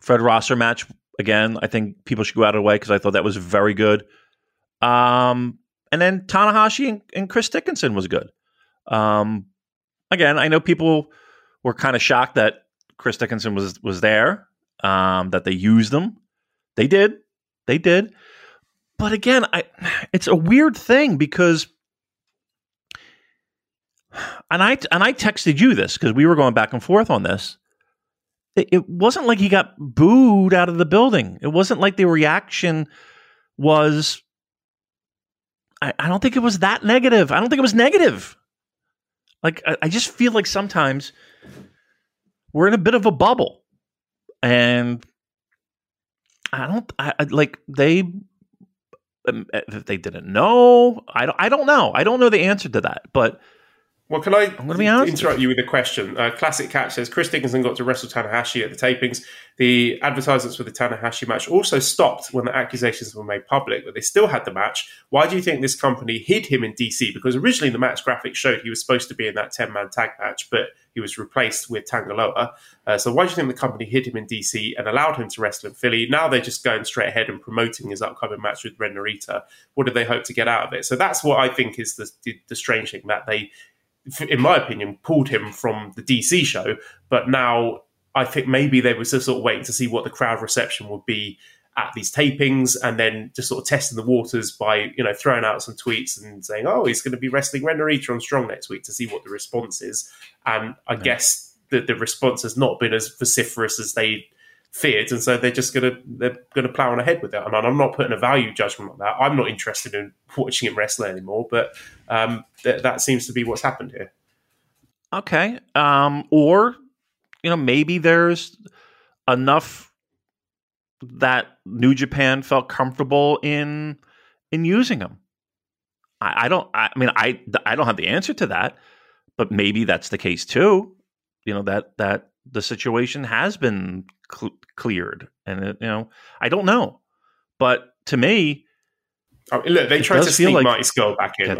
Fred Rosser match again. I think people should go out of the way because I thought that was very good. Um, and then Tanahashi and, and Chris Dickinson was good. Um, again, I know people were kind of shocked that Chris Dickinson was, was there, um, that they used them. They did. They did. But again, I, it's a weird thing because, and I, and I texted you this because we were going back and forth on this. It, it wasn't like he got booed out of the building. It wasn't like the reaction was, I, I don't think it was that negative. I don't think it was negative. Like, I, I just feel like sometimes we're in a bit of a bubble, and I don't I, I like they um, they didn't know. I don't. I don't know. I don't know the answer to that. But well, can I I'm gonna be honest interrupt with you with a question? Uh, Classic Catch says Chris Dickinson got to wrestle Tanahashi at the tapings. The advertisements for the Tanahashi match also stopped when the accusations were made public, but they still had the match. Why do you think this company hid him in D C? Because originally the match graphic showed he was supposed to be in that ten-man tag match, but he was replaced with Tangaloa. Uh, so why do you think the company hid him in D C and allowed him to wrestle in Philly? Now they're just going straight ahead and promoting his upcoming match with Ren Narita. What do they hope to get out of it? So that's what I think is the, the, the strange thing, that they, in my opinion, pulled him from the D C show. But now I think maybe they were just sort of waiting to see what the crowd reception would be at these tapings, and then just sort of testing the waters by, you know, throwing out some tweets and saying, oh, he's going to be wrestling Ren Narita on Strong next week, to see what the response is. And I yeah. guess the, the response has not been as vociferous as they feared, and so they're just going to they're going to plow on ahead with it. And I'm not putting a value judgment on that. I'm not interested in watching him wrestle anymore, but um, th- that seems to be what's happened here. Okay, um, or you know, maybe there's enough that New Japan felt comfortable in in using him. I, I don't. I, I mean, I I don't have the answer to that, but maybe that's the case too. You know, that that the situation has been Cl- cleared, and it, you know, I don't know, but to me, oh, look, they tried to sneak like Marty Scurll back in. That,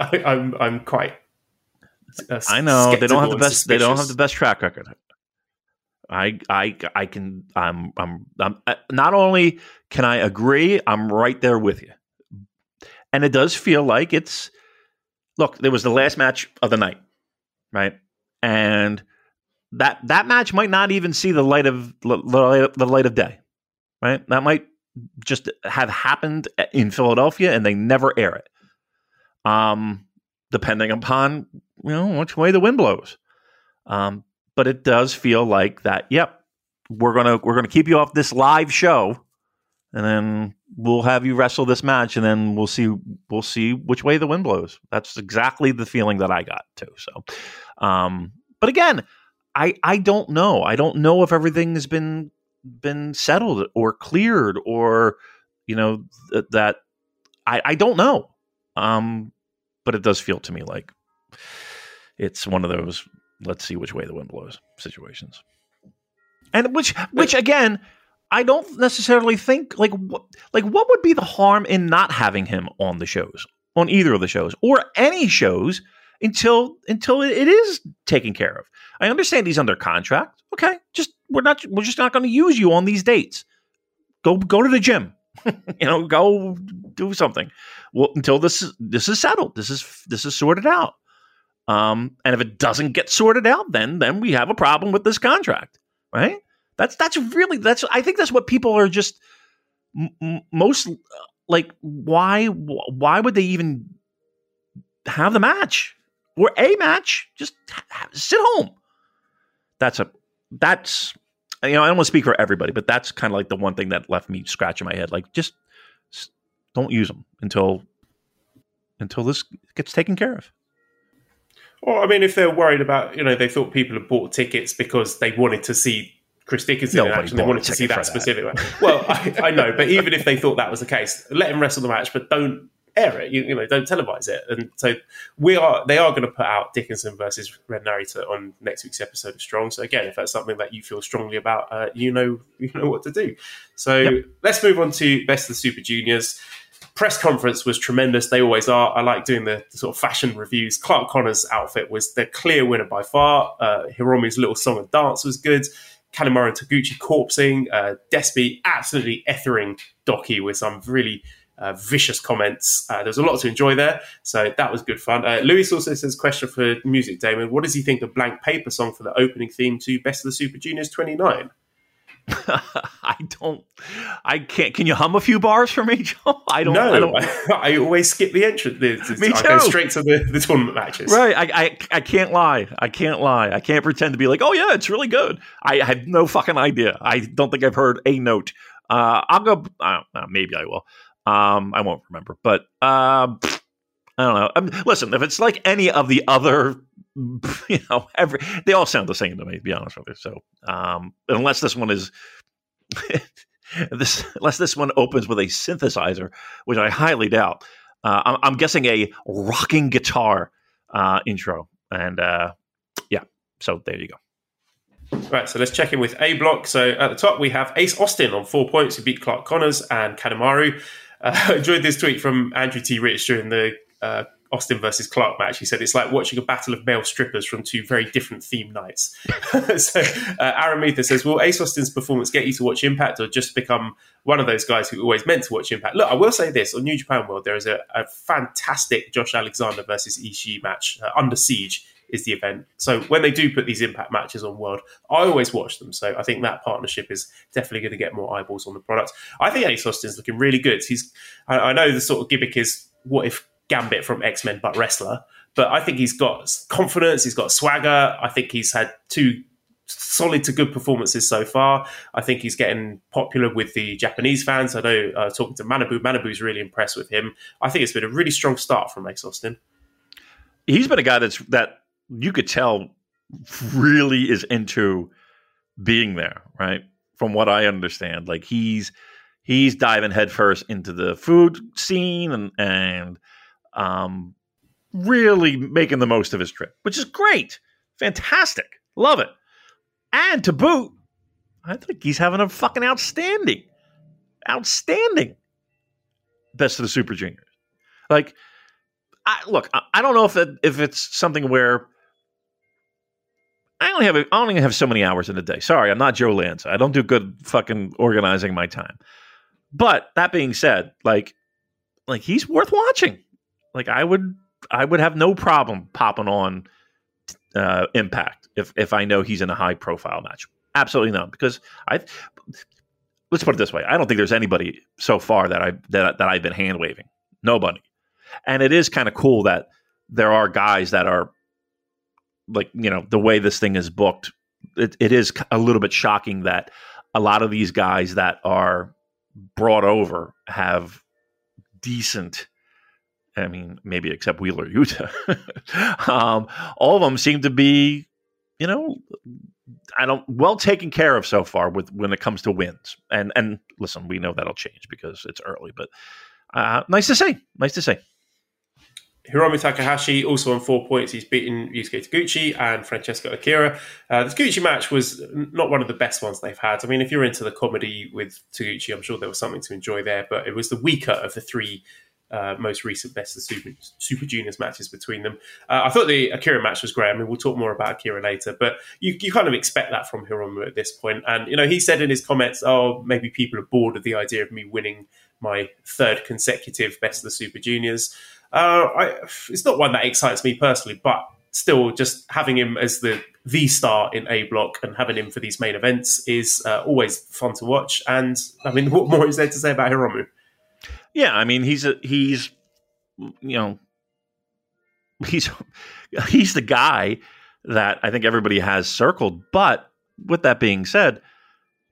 I, I, I'm, I'm quite. Uh, I know they don't have the best. Suspicious. They don't have the best track record. I, I, I can. I'm, I'm, I'm. Not only can I agree, I'm right there with you, and it does feel like it's. Look, there was the last match of the night, right, and that that match might not even see the light of the light of day, right? That might just have happened in Philadelphia, and they never air it, um, depending upon, you know, which way the wind blows. Um, but it does feel like that. Yep, we're gonna we're gonna keep you off this live show and then we'll have you wrestle this match, and then we'll see we'll see which way the wind blows. That's exactly the feeling that I got too. So, um, but again, I I don't know. I don't know if everything has been been settled or cleared, or you know th- that I I don't know. Um, but it does feel to me like it's one of those let's see which way the wind blows situations. And which which again, I don't necessarily think like what like what would be the harm in not having him on the shows, on either of the shows or any shows until until it is taken care of. I understand he's under contract. Okay, just we're not we're just not going to use you on these dates. Go go to the gym. You know, go do something. Well, until this is, this is settled. This is this is sorted out. Um, and if it doesn't get sorted out, then then we have a problem with this contract, right? That's that's really that's I think that's what people are just m- most like. Why why would they even have the match or a match? Just have, sit home. That's a that's you know I don't want to speak for everybody, but that's kind of like the one thing that left me scratching my head. Like just, just don't use them until until this gets taken care of. Well, I mean, if they're worried about, you know, they thought people had bought tickets because they wanted to see Chris Dickinson in action. They wanted to see that specific one. Well, I, I know, but even if they thought that was the case, let him wrestle the match, but don't air it. You, you know, don't televise it. And so we are, they are going to put out Dickinson versus Red Narita on next week's episode of Strong. So again, if that's something that you feel strongly about, uh, you know, you know what to do. So yep. Let's move on to Best of the Super Juniors. Press conference was tremendous. They always are. I like doing the, the sort of fashion reviews. Clark Connor's outfit was the clear winner by far. Uh, Hiromu's little song and dance was good. Kanemaru and Taguchi corpsing. Uh, Despy absolutely ethering Doki with some really uh, vicious comments. Uh, there's a lot to enjoy there. So that was good fun. Uh, Luis also says, question for Music Damon. What does he think of Blank Paper song for the opening theme to Best of the Super Juniors twenty-nine? I don't, I can't, can you hum a few bars for me, Joe? I don't know. I, don't, I always skip the entrance. Me I too. Go straight to the, the tournament matches. Right. I, I I can't lie. I can't lie. I can't pretend to be like, oh yeah, it's really good. I have no fucking idea. I don't think I've heard a note. Uh, I'll go, I don't know, maybe I will. Um, I won't remember, but uh, I don't know. I mean, listen, if it's like any of the other You know, every they all sound the same to me, to be honest with you. So, um, unless this one is this, unless this one opens with a synthesizer, which I highly doubt, uh, I'm, I'm guessing a rocking guitar uh, intro. And uh, yeah, so there you go. Right, so let's check in with A Block. So at the top we have Ace Austin on four points, who beat Clark Connors and Kanemaru. Uh, enjoyed this tweet from Andrew T. Rich during the. Uh, Austin versus Clark match. He said it's like watching a battle of male strippers from two very different theme nights. So uh, Aramitha says, will Ace Austin's performance get you to watch Impact or just become one of those guys who always meant to watch Impact? Look, I will say this, on New Japan World there is a, a fantastic Josh Alexander versus Ishii match. uh, Under Siege is the event, so when they do put these Impact matches on World, I always watch them. So I think that partnership is definitely going to get more eyeballs on the product. I think Ace Austin's looking really good. He's I, I know the sort of gimmick is what if Gambit from X-Men but wrestler, but I think he's got confidence, he's got swagger. I think he's had two solid to good performances so far. I think he's getting popular with the Japanese fans. I know uh, talking to Manabu, Manabu's really impressed with him. I think it's been a really strong start from Ace Austin. He's been a guy that's that you could tell really is into being there, right? From what I understand, like he's he's diving headfirst into the food scene and and Um, really making the most of his trip, which is great. Fantastic. Love it. And to boot, I think he's having a fucking outstanding, outstanding Best of the Super Juniors. Like, I, look, I, I don't know if it, if it's something where I only have, I only have so many hours in a day. Sorry, I'm not Joe Lanza. I don't do good fucking organizing my time. But that being said, like, like he's worth watching. Like I would, I would have no problem popping on uh, Impact if if I know he's in a high profile match. Absolutely not, because I let's put it this way: I don't think there's anybody so far that I that that I've been hand waving. Nobody, and it is kind of cool that there are guys that are like you know the way this thing is booked. It, it is a little bit shocking that a lot of these guys that are brought over have decent, I mean, maybe except Wheeler Yuta. um, all of them seem to be, you know, I don't well taken care of so far with when it comes to wins. And and listen, we know that'll change because it's early, but uh, nice to see. Nice to see. Hiromu Takahashi also on four points. He's beaten Yusuke Taguchi and Francesco Akira. Uh, the Taguchi match was not one of the best ones they've had. I mean, if you're into the comedy with Taguchi, I'm sure there was something to enjoy there, but it was the weaker of the three Uh, most recent Best of Super, Super Juniors matches between them. Uh, I thought the Akira match was great. I mean, we'll talk more about Akira later, but you, you kind of expect that from Hiromu at this point. And, you know, he said in his comments, oh, maybe people are bored of the idea of me winning my third consecutive Best of the Super Juniors. Uh, I, it's not one that excites me personally, but still just having him as the the star in A Block and having him for these main events is uh, always fun to watch. And, I mean, what more is there to say about Hiromu? Yeah, I mean, he's a, he's, you know, he's he's the guy that I think everybody has circled. But with that being said,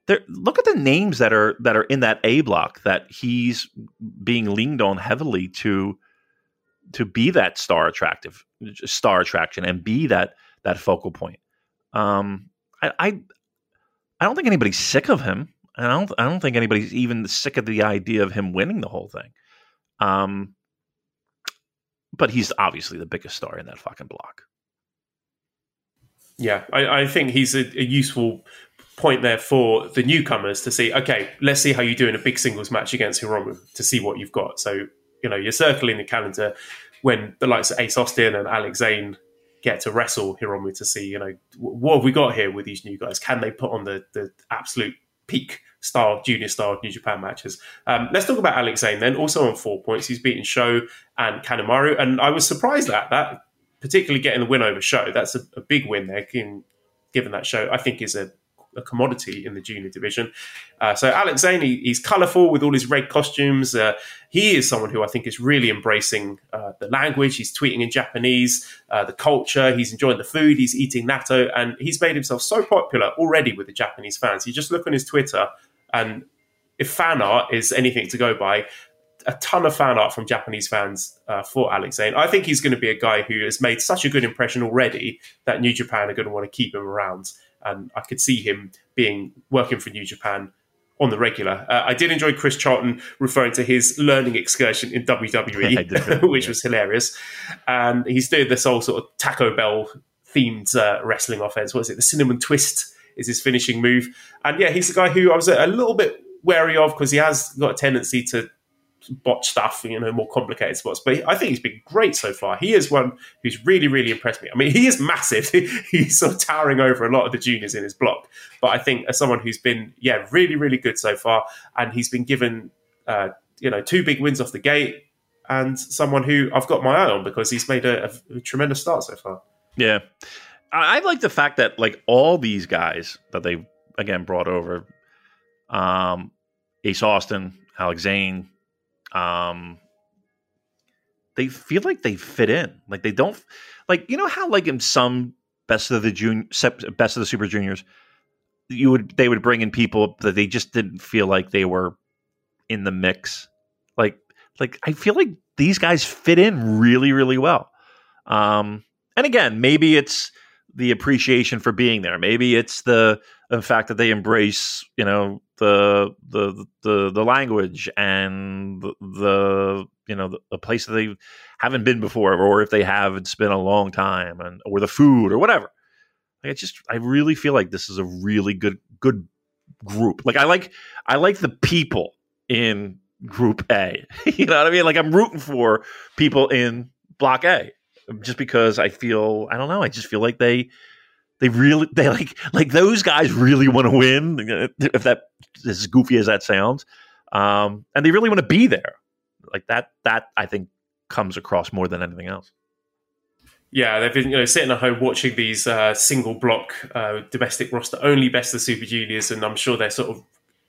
there look at the names that are that are in that A block that he's being leaned on heavily to to be that star attractive star attraction and be that that focal point. Um, I, I I don't think anybody's sick of him. I don't. I don't think anybody's even sick of the idea of him winning the whole thing. Um, but he's obviously the biggest star in that fucking block. Yeah, I, I think he's a, a useful point there for the newcomers to see. Okay, let's see how you do in a big singles match against Hiromu to see what you've got. So you know you're circling the calendar when the likes of Ace Austin and Alex Zane get to wrestle Hiromu to see you know what have we got here with these new guys? Can they put on the the absolute peak style, junior style New Japan matches. Um, let's talk about Alex Zane then, also on four points. He's beaten SHO and Kanemaru, and I was surprised at that, particularly getting the win over SHO. That's a, a big win there, given that SHO, I think, is a, a commodity in the junior division. Uh, so Alex Zane, he, he's colourful with all his red costumes. Uh, he is someone who I think is really embracing uh, the language. He's tweeting in Japanese, uh, the culture. He's enjoying the food. He's eating natto. And he's made himself so popular already with the Japanese fans. You just look on his Twitter, and if fan art is anything to go by, a ton of fan art from Japanese fans uh, for Alex Zane. I think he's going to be a guy who has made such a good impression already that New Japan are going to want to keep him around. And I could see him being working for New Japan on the regular. Uh, I did enjoy Chris Charlton referring to his learning excursion in W W E, yeah, did, which yeah. was hilarious. And he's doing this whole sort of Taco Bell themed uh, wrestling offense. What is it? The cinnamon twist is his finishing move. And yeah, he's a guy who I was a, a little bit wary of because he has got a tendency to botch stuff, you know, more complicated spots. But I think he's been great so far. He is one who's really, really impressed me. I mean, he is massive. He's sort of towering over a lot of the juniors in his block. But I think as someone who's been, yeah, really, really good so far, and he's been given, uh, you know, two big wins off the gate, and someone who I've got my eye on because he's made a, a, a tremendous start so far. Yeah. I, I like the fact that, like, all these guys that they, again, brought over, um, Ace Austin, Alex Zane, Um, they feel like they fit in. Like they don't, like you know how like in some best of the junior, best of the super juniors, you would they would bring in people that they just didn't feel like they were in the mix. Like like I feel like these guys fit in really really well. Um, and again, maybe it's the appreciation for being there. Maybe it's the the fact that they embrace you know the the the, the language and the, the you know the, the place that they haven't been before, or if they have, it's been a long time, and or the food or whatever. Like I just I really feel like this is a really good good group. Like I like I like the people in Group A. You know what I mean? Like I'm rooting for people in Block A just because I feel I don't know I just feel like they. They really, they like, like those guys really want to win. If that is as goofy as that sounds, um, and they really want to be there. Like that, that I think comes across more than anything else. Yeah, they've been you know sitting at home watching these uh, single block uh, domestic roster only Best of the Super Juniors, and I'm sure they're sort of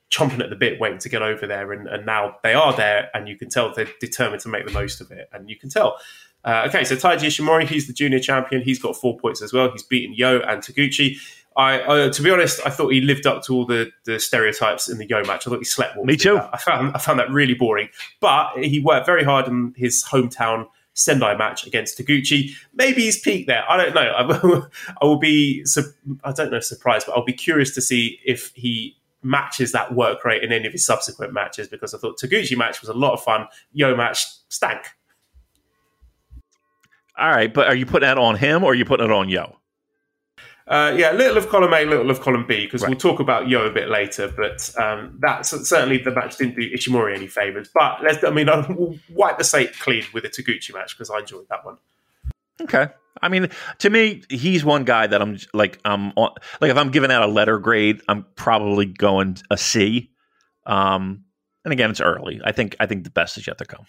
chomping at the bit, waiting to get over there. And, and now they are there, and you can tell they're determined to make the most of it, and you can tell. Uh, okay, so Taiji Ishimori, he's the junior champion. He's got four points as well. He's beaten Yo and Taguchi. I, I to be honest, I thought he lived up to all the, the stereotypes in the Yo match. I thought he slept well. Me too. I found, I found that really boring. But he worked very hard in his hometown Sendai match against Taguchi. Maybe he's peaked there. I don't know. I, I will be, I don't know, surprised, but I'll be curious to see if he matches that work rate in any of his subsequent matches, because I thought Taguchi match was a lot of fun. Yo match stank. All right, but are you putting that on him or are you putting it on Yo? Uh, yeah, little of column A, little of column B, because right. we'll talk about Yo a bit later. But um, that certainly the match didn't do Ishimori any favors. But let's, I mean, I'll wipe the slate clean with a Taguchi match because I enjoyed that one. Okay, I mean, to me, he's one guy that I'm like, I'm on, like if I'm giving out a letter grade, I'm probably going a C. Um, and again, it's early. I think I think the best is yet to come.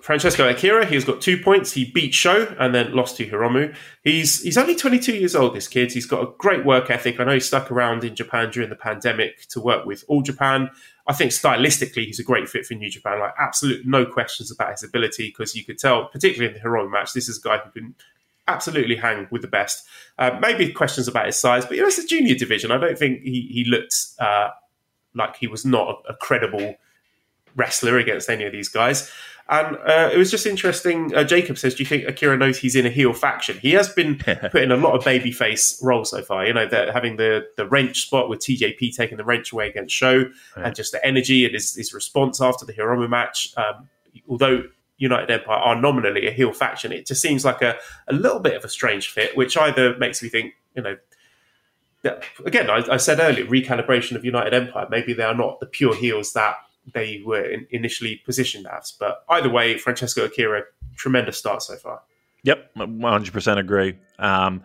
Francesco Akira, he's got two points. He beat SHO and then lost to Hiromu. He's he's only twenty-two years old, this kid. He's got a great work ethic. I know he stuck around in Japan during the pandemic to work with All Japan. I think stylistically, he's a great fit for New Japan. Like, absolute no questions about his ability, because you could tell, particularly in the Hiromu match, this is a guy who can absolutely hang with the best. Uh, maybe questions about his size, but you know, it's a junior division. I don't think he, he looked uh, like he was not a, a credible wrestler against any of these guys. And uh, it was just interesting. Uh, Jacob says, do you think Akira knows he's in a heel faction? He has been put in a lot of babyface roles so far. You know, they're having the, the wrench spot with T J P taking the wrench away against SHO, right. and just the energy and his, his response after the Hiromu match. Um, although United Empire are nominally a heel faction, it just seems like a, a little bit of a strange fit, which either makes me think, you know, that, again, I, I said earlier, recalibration of United Empire. Maybe they are not the pure heels that they were in initially positioned as. But either way, Francesco Akira, tremendous start so far. Yep, one hundred percent agree. Um,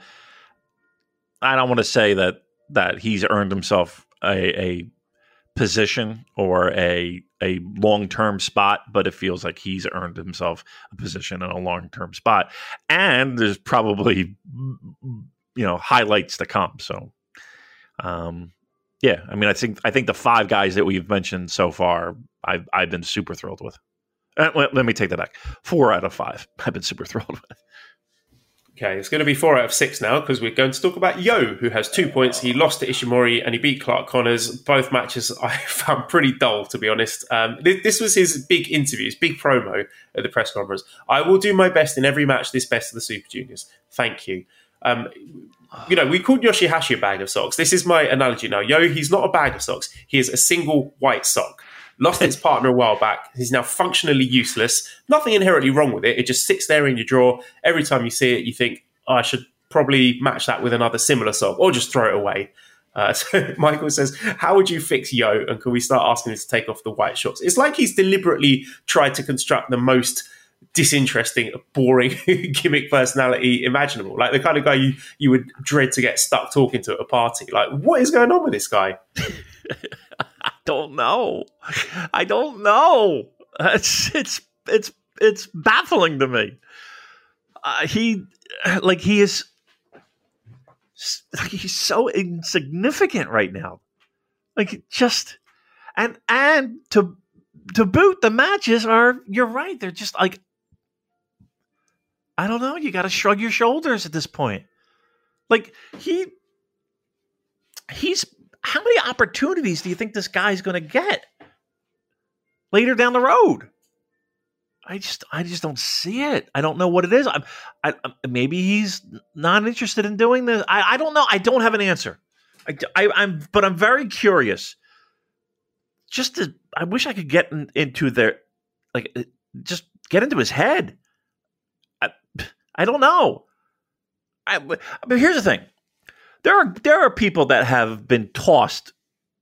I don't want to say that that he's earned himself a, a position or a a long-term spot, but it feels like he's earned himself a position and a long-term spot. And there's probably, you know, highlights to come. So, um yeah, I mean, I think I think the five guys that we've mentioned so far, I've I've been super thrilled with. Uh, let, let me take that back. Four out of five, I've been super thrilled with. Okay, it's going to be four out of six now, because we're going to talk about Yo, who has two points. He lost to Ishimori and he beat Clark Connors. Both matches I found pretty dull, to be honest. Um, th- this was his big interview, his big promo at the press conference. I will do my best in every match this Best of the Super Juniors. Thank you. Um, you know, we called Yoshihashi a bag of socks. This is my analogy now. Yo, he's not a bag of socks. He is a single white sock. Lost its partner a while back. He's now functionally useless. Nothing inherently wrong with it. It just sits there in your drawer. Every time you see it, you think, oh, I should probably match that with another similar sock or just throw it away. Uh, so Michael says, how would you fix Yo? And can we start asking him to take off the white shorts? It's like he's deliberately tried to construct the most disinteresting, boring gimmick personality imaginable, like the kind of guy you you would dread to get stuck talking to at a party. Like, what is going on with this guy? I don't know. I don't know. It's it's it's it's baffling to me. Uh, he like he is like, he's so insignificant right now. Like just and and to to boot, the matches are. You're right. They're just like. I don't know. You got to shrug your shoulders at this point. Like he, he's how many opportunities do you think this guy's going to get later down the road? I just, I just don't see it. I don't know what it is. I'm, I, I'm maybe he's not interested in doing this. I, I don't know. I don't have an answer. I, I, I'm, but I'm very curious. Just to, I wish I could get in, into their, like, just get into his head. I don't know. I, but here's the thing: there are there are people that have been tossed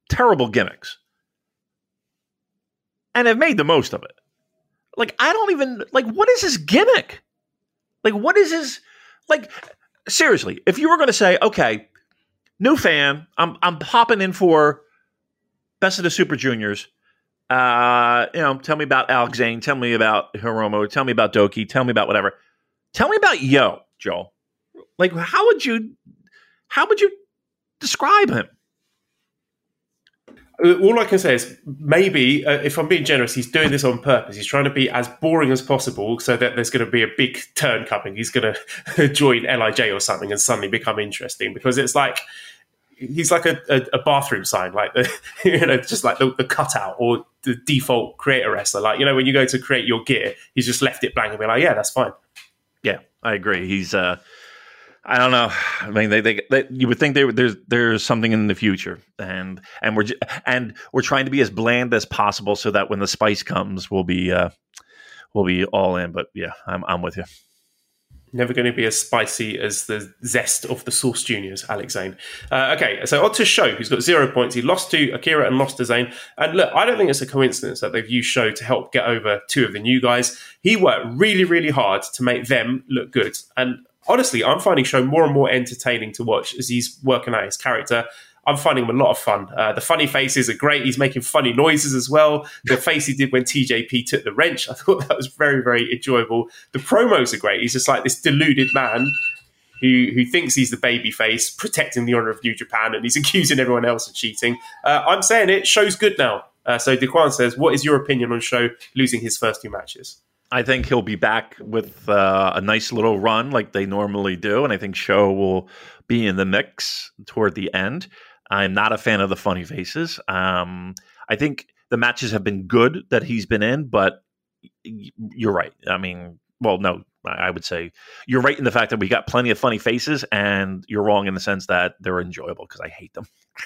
terrible gimmicks and have made the most of it. Like I don't even like what is his gimmick? Like what is his like? Seriously, if you were going to say, okay, new fan, I'm I'm popping in for Best of the Super Juniors. Uh, you know, tell me about Alex Zane. Tell me about Hiromu. Tell me about Doki. Tell me about whatever. Tell me about Yo, Joel. Like, how would you, how would you describe him? all I can say is maybe, uh, if I'm being generous, he's doing this on purpose. He's trying to be as boring as possible so that there's going to be a big turn coming. He's going to join L I J or something and suddenly become interesting, because it's like he's like a, a, a bathroom sign, like the, you know, just like the, the cutout or the default creator wrestler. Like, you know, when you go to create your gear, he's just left it blank and be like, yeah, that's fine. Yeah, I agree. He's, uh, I don't know. I mean, they, they, they you would think they, there's there's something in the future, and and we're and we're trying to be as bland as possible so that when the spice comes, we'll be uh, we'll be all in. But yeah, I'm I'm with you. Never going to be as spicy as the zest of the Sauce Juniors, Alex Zane. Uh, okay, so on to SHO, who's got zero points. He lost to Akira and lost to Zane. And look, I don't think it's a coincidence that they've used SHO to help get over two of the new guys. He worked really, really hard to make them look good. And honestly, I'm finding SHO more and more entertaining to watch as he's working out his character. I'm finding him a lot of fun. Uh, the funny faces are great. He's making funny noises as well. The face he did when T J P took the wrench, I thought that was very, very enjoyable. The promos are great. He's just like this deluded man who who thinks he's the baby face, protecting the honor of New Japan, and he's accusing everyone else of cheating. Uh, I'm saying it. SHO's good now. Uh, so DeQuan says, what is your opinion on SHO losing his first two matches? I think he'll be back with uh, a nice little run like they normally do, and I think SHO will be in the mix toward the end. I'm not a fan of the funny faces. Um, I think the matches have been good that he's been in, but you're right. I mean, well, no, I would say you're right in the fact that we got plenty of funny faces, and you're wrong in the sense that they're enjoyable because I hate them.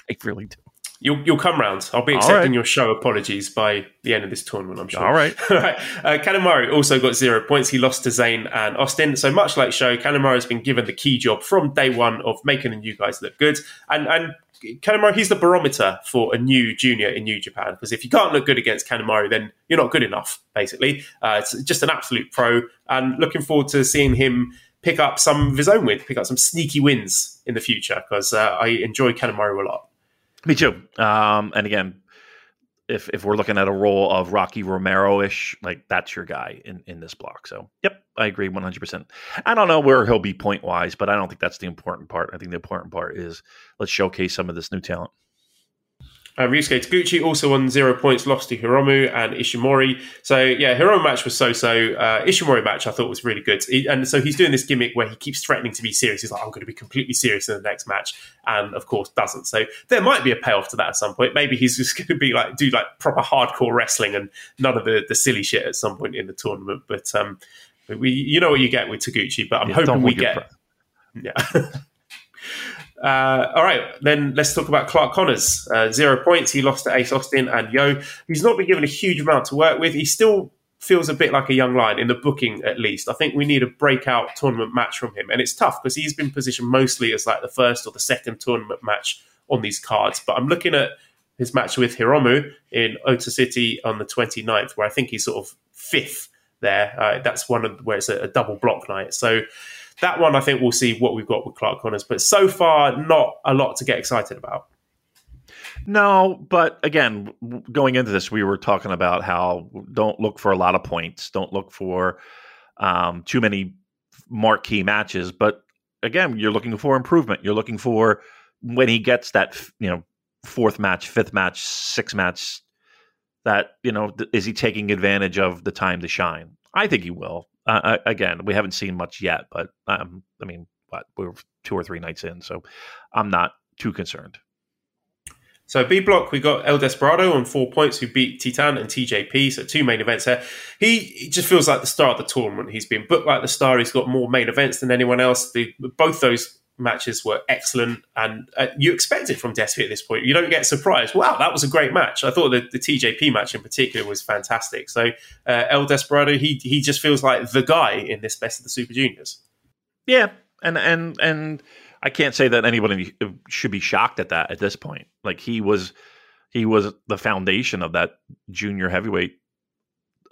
I really do. You'll, you'll come round. I'll be accepting right. your SHO apologies by the end of this tournament, I'm sure. All right. All right. Uh, Kanemaru also got zero points. He lost to Zane and Austin. So much like SHO, Kanemaru has been given the key job from day one of making the new guys look good. And and Kanemaru, he's the barometer for a new junior in New Japan, because if you can't look good against Kanemaru, then you're not good enough, basically. Uh, it's just an absolute pro. And looking forward to seeing him pick up some of his own wins, pick up some sneaky wins in the future, because uh, I enjoy Kanemaru a lot. Me too. Um, and again, if if we're looking at a role of Rocky Romero-ish, like that's your guy in, in this block. So, yep, I agree one hundred percent. I don't know where he'll be point-wise, but I don't think that's the important part. I think the important part is let's showcase some of this new talent. Uh, Ryusuke Taguchi also on zero points, lost to Hiromu and Ishimori. So, yeah, Hiromu match was so-so. Uh, Ishimori match I thought was really good. He, and so he's doing this gimmick where he keeps threatening to be serious. He's like, I'm going to be completely serious in the next match. And, of course, doesn't. So there might be a payoff to that at some point. Maybe he's just going to be like do like proper hardcore wrestling and none of the, the silly shit at some point in the tournament. But um, we, you know what you get with Taguchi, but I'm yeah, hoping we get... Pro- yeah. Uh, all right, then let's talk about Clark Connors. Uh, zero points. He lost to Ace Austin and Yo. He's not been given a huge amount to work with. He still feels a bit like a young lion in the booking, at least. I think we need a breakout tournament match from him. And it's tough because he's been positioned mostly as like the first or the second tournament match on these cards. But I'm looking at his match with Hiromu in Ota City on the twenty-ninth, where I think he's sort of fifth there. Uh, that's one of where it's a, a double block night. So... that one, I think we'll see what we've got with Clark Connors, but so far, not a lot to get excited about. No, but again, going into this, we were talking about how don't look for a lot of points, don't look for um, too many marquee matches, but again, you're looking for improvement. You're looking for when he gets that, you know, fourth match, fifth match, sixth match, that, you know, th- is he taking advantage of the time to shine? I think he will. Uh, again, we haven't seen much yet, but um, I mean, what, we're two or three nights in, so I'm not too concerned. So B block, we got El Desperado on four points, who beat Titan and T J P, so two main events there. He, he just feels like the star of the tournament. He's been booked like the star. He's got more main events than anyone else. The, both those matches were excellent, and uh, you expect it from Despy at this point. You don't get surprised. Wow, that was a great match. I thought the, the T J P match in particular was fantastic. So uh, El Desperado, he he just feels like the guy in this Best of the Super Juniors. Yeah, and and and I can't say that anybody should be shocked at that at this point. Like he was, he was the foundation of that junior heavyweight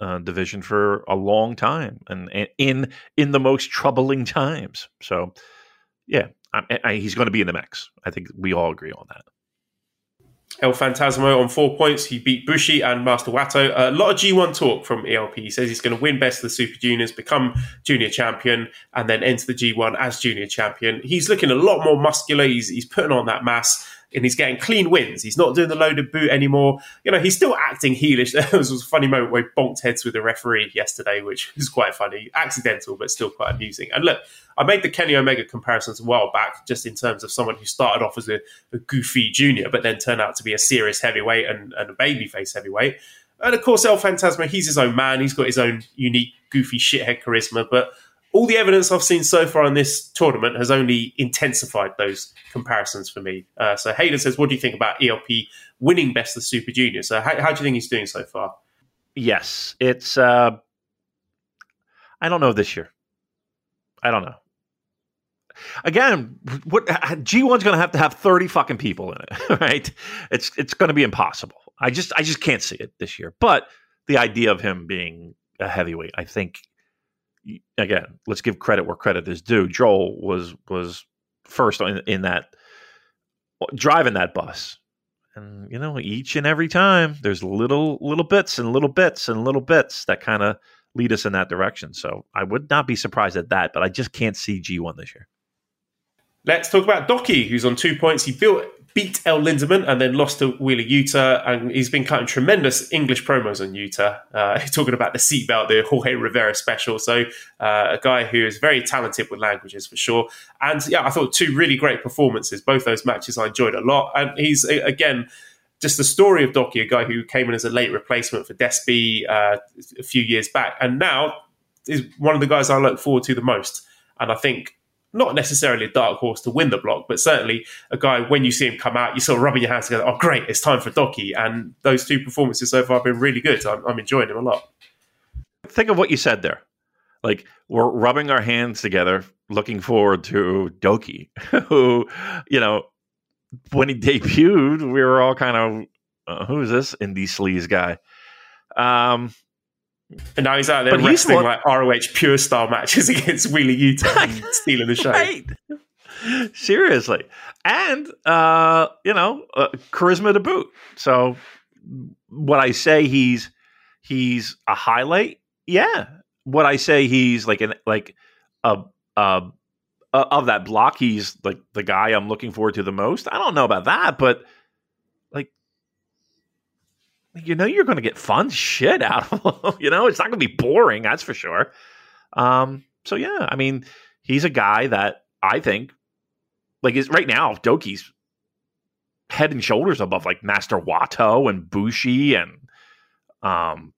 uh, division for a long time, and, and in in the most troubling times. So yeah. I, I, he's going to be in the mix. I think we all agree on that. El Fantasmo on four points. He beat Bushi and Master Wato. A lot of G one talk from E L P. He says he's going to win Best of the Super Juniors, become junior champion, and then enter the G one as junior champion. He's looking a lot more muscular. He's, he's putting on that mass. and he's getting clean wins. He's not doing the loaded boot anymore. You know, he's still acting heelish. There was a funny moment where he bonked heads with the referee yesterday, which was quite funny. Accidental, but still quite amusing. And look, I made the Kenny Omega comparisons a while back, just in terms of someone who started off as a, a goofy junior, but then turned out to be a serious heavyweight and, and a babyface heavyweight. And of course, El Fantasma, he's his own man. He's got his own unique, goofy shithead charisma. But all the evidence I've seen so far in this tournament has only intensified those comparisons for me. Uh, so Hayden says, what do you think about E L P winning Best of the Super Junior? So how, how do you think he's doing so far? Yes, it's... Uh, I don't know this year. I don't know. Again, what G one's going to have to have thirty fucking people in it, right? It's it's going to be impossible. I just I just can't see it this year. But the idea of him being a heavyweight, I think, again, let's give credit where credit is due. Joel was was first in, in that driving that bus, and you know, each and every time there's little little bits and little bits and little bits that kind of lead us in that direction. So I would not be surprised at that, but I just can't see G one this year. Let's talk about Doki, who's on two points. He built, beat El Linderman and then lost to Wheeler Yuta, and he's been cutting tremendous English promos on Yuta, uh, talking about the seatbelt, the Jorge Rivera special. So uh, a guy who is very talented with languages for sure. And yeah, I thought two really great performances. Both those matches I enjoyed a lot. And he's, again, just the story of Doki, a guy who came in as a late replacement for Despy uh, a few years back, and now is one of the guys I look forward to the most. And I think not necessarily a dark horse to win the block, but certainly a guy, when you see him come out, you're sort of rubbing your hands together, oh, great, it's time for Doki. And those two performances so far have been really good. I'm, I'm enjoying him a lot. Think of what you said there. Like, we're rubbing our hands together, looking forward to Doki, who, you know, when he debuted, we were all kind of, uh, who is this indie sleaze guy? Um, and now he's out there wrestling lo- like R O H Pure Style matches against Wheeler Yuta and stealing the show. Right. Seriously. And, uh, you know, uh, charisma to boot. So what I say he's he's a highlight, yeah. What I say he's like an like a... a Uh, of that block, he's like the guy I'm looking forward to the most. I don't know about that, but like, you know, you're going to get fun shit out of him. You know, it's not going to be boring, that's for sure. Um, so yeah, I mean, he's a guy that I think, like, is right now Doki's head and shoulders above like Master Wato and Bushi and um.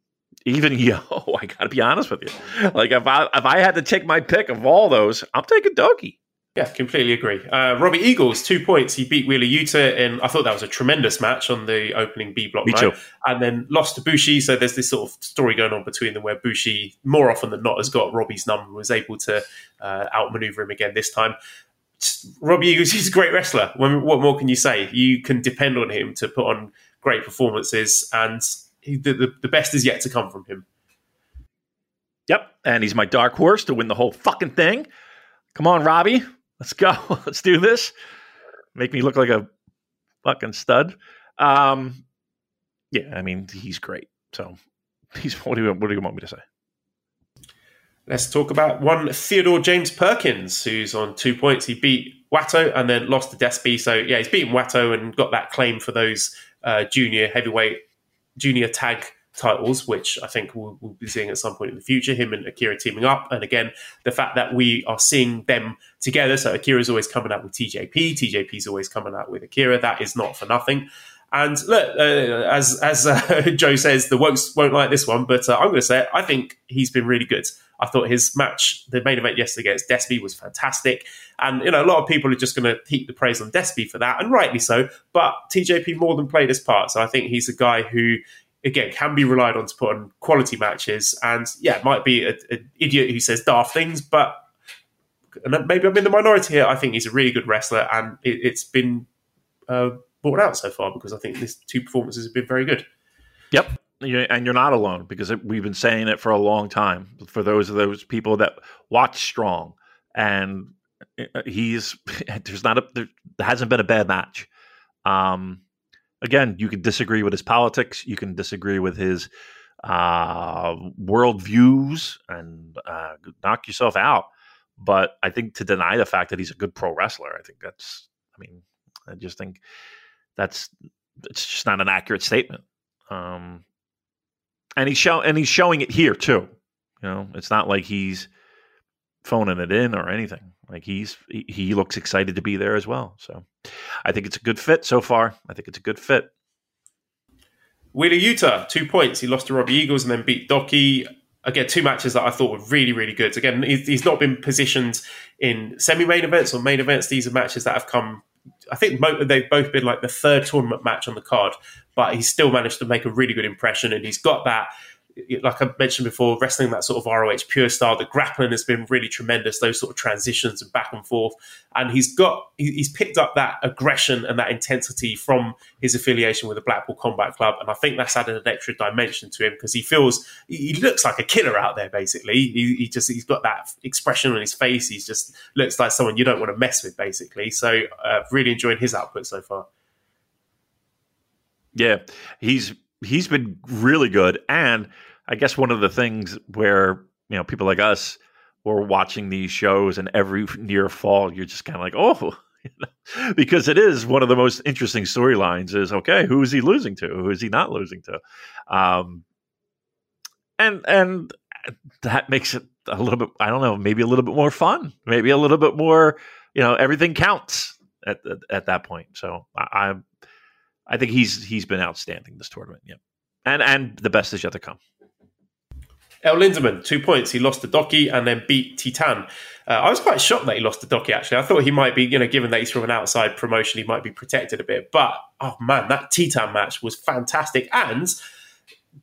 Even Yo, I gotta be honest with you. Like if I if I had to take my pick of all those, I'm taking Doki. Yeah, completely agree. Uh, Robbie Eagles, two points. He beat Wheeler Yuta, and I thought that was a tremendous match on the opening B block. Me too. And then lost to Bushi. So there's this sort of story going on between them where Bushi, more often than not, has got Robbie's number and was able to uh, outmaneuver him again this time. Robbie Eagles, he's a great wrestler. When, what more can you say? You can depend on him to put on great performances, and He, the, the best is yet to come from him. Yep, and he's my dark horse to win the whole fucking thing. Come on, Robbie. Let's go. Let's do this. Make me look like a fucking stud. Um, yeah, I mean, he's great. So he's what do you, what do you want me to say? Let's talk about one Theodore James Perkins, who's on two points. He beat Watto and then lost to Despy. So, yeah, he's beaten Watto and got that claim for those uh, junior heavyweight junior tag titles, which I think we'll, we'll be seeing at some point in the future, him and Akira teaming up. And again, the fact that we are seeing them together. So Akira's always coming out with T J P. T J P's always coming out with Akira. That is not for nothing. And look, uh, as as uh, Joe says, the Wokes won't like this one, but uh, I'm going to say it. I think he's been really good. I thought his match, the main event yesterday against Despy, was fantastic. And, you know, a lot of people are just going to heap the praise on Despy for that, and rightly so. But T J P more than played his part. So I think he's a guy who, again, can be relied on to put on quality matches. And, yeah, might be an idiot who says daft things, but and maybe I'm in the minority here. I think he's a really good wrestler, and it, it's been... Uh, brought out so far, because I think these two performances have been very good. Yep, and you're not alone, because we've been saying it for a long time. For those of those people that watch Strong, and he's there's not a there hasn't been a bad match. Um, again, you can disagree with his politics, you can disagree with his uh, worldviews, and uh, knock yourself out. But I think to deny the fact that he's a good pro wrestler, I think that's. I mean, I just think. that's it's just not an accurate statement. Um, and he's show and he's showing it here too. You know, it's not like he's phoning it in or anything. Like he's he, he looks excited to be there as well. So I think it's a good fit so far. I think it's a good fit. Wheeler Yuta, two points. He lost to Robbie Eagles and then beat Doki. Again, two matches that I thought were really, really good. Again, he's not been positioned in semi-main events or main events. These are matches that have come, I think they've both been like the third tournament match on the card, but he's still managed to make a really good impression. And he's got that, like I mentioned before, wrestling that sort of R O H pure style. The grappling has been really tremendous, those sort of transitions and back and forth. And he's got, he's picked up that aggression and that intensity from his affiliation with the Blackpool Combat Club. And I think that's added an extra dimension to him because he feels, he looks like a killer out there, basically. He, he just, he's got that expression on his face. He's just looks like someone you don't want to mess with, basically. So uh, really enjoying his output so far. Yeah, he's, He's been really good, and I guess one of the things where, you know, people like us were watching these shows, and every near fall, you're just kind of like, oh, because it is one of the most interesting storylines is, okay, who is he losing to? Who is he not losing to? Um, and and that makes it a little bit, I don't know, maybe a little bit more fun, maybe a little bit more, you know, everything counts at at, at that point. So I, I'm. I think he's he's been outstanding this tournament, yeah, and and the best is yet to come. El Linderman, two points. He lost to Doki and then beat Titan. Uh, I was quite shocked that he lost to Doki. Actually, I thought he might be, you know, given that he's from an outside promotion, he might be protected a bit. But oh man, that Titan match was fantastic, and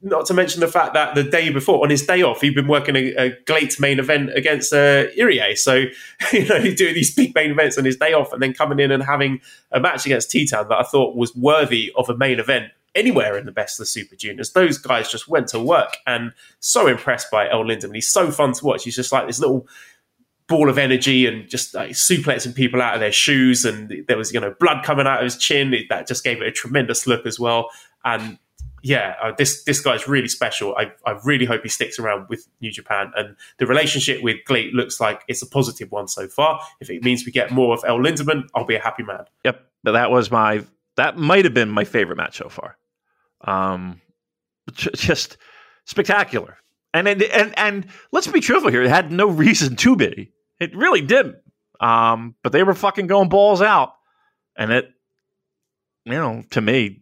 not to mention the fact that the day before, on his day off, he'd been working a, a Glate main event against uh, Irie. So, you know, he's doing these big main events on his day off and then coming in and having a match against Titan that I thought was worthy of a main event anywhere in the Best of the Super Juniors. Those guys just went to work, and so impressed by El Linderman. He's so fun to watch. He's just like this little ball of energy and just like suplexing people out of their shoes. And there was, you know, blood coming out of his chin. It, that just gave it a tremendous look as well. And yeah, uh, this this guy's really special. I, I really hope he sticks around with New Japan. And the relationship with Glee looks like it's a positive one so far. If it means we get more of El Linderman, I'll be a happy man. Yep, but that was my that might have been my favorite match so far. Um, just spectacular. And and and, and let's be truthful here. It had no reason to be. It really didn't. Um, but they were fucking going balls out, and it, you know, to me.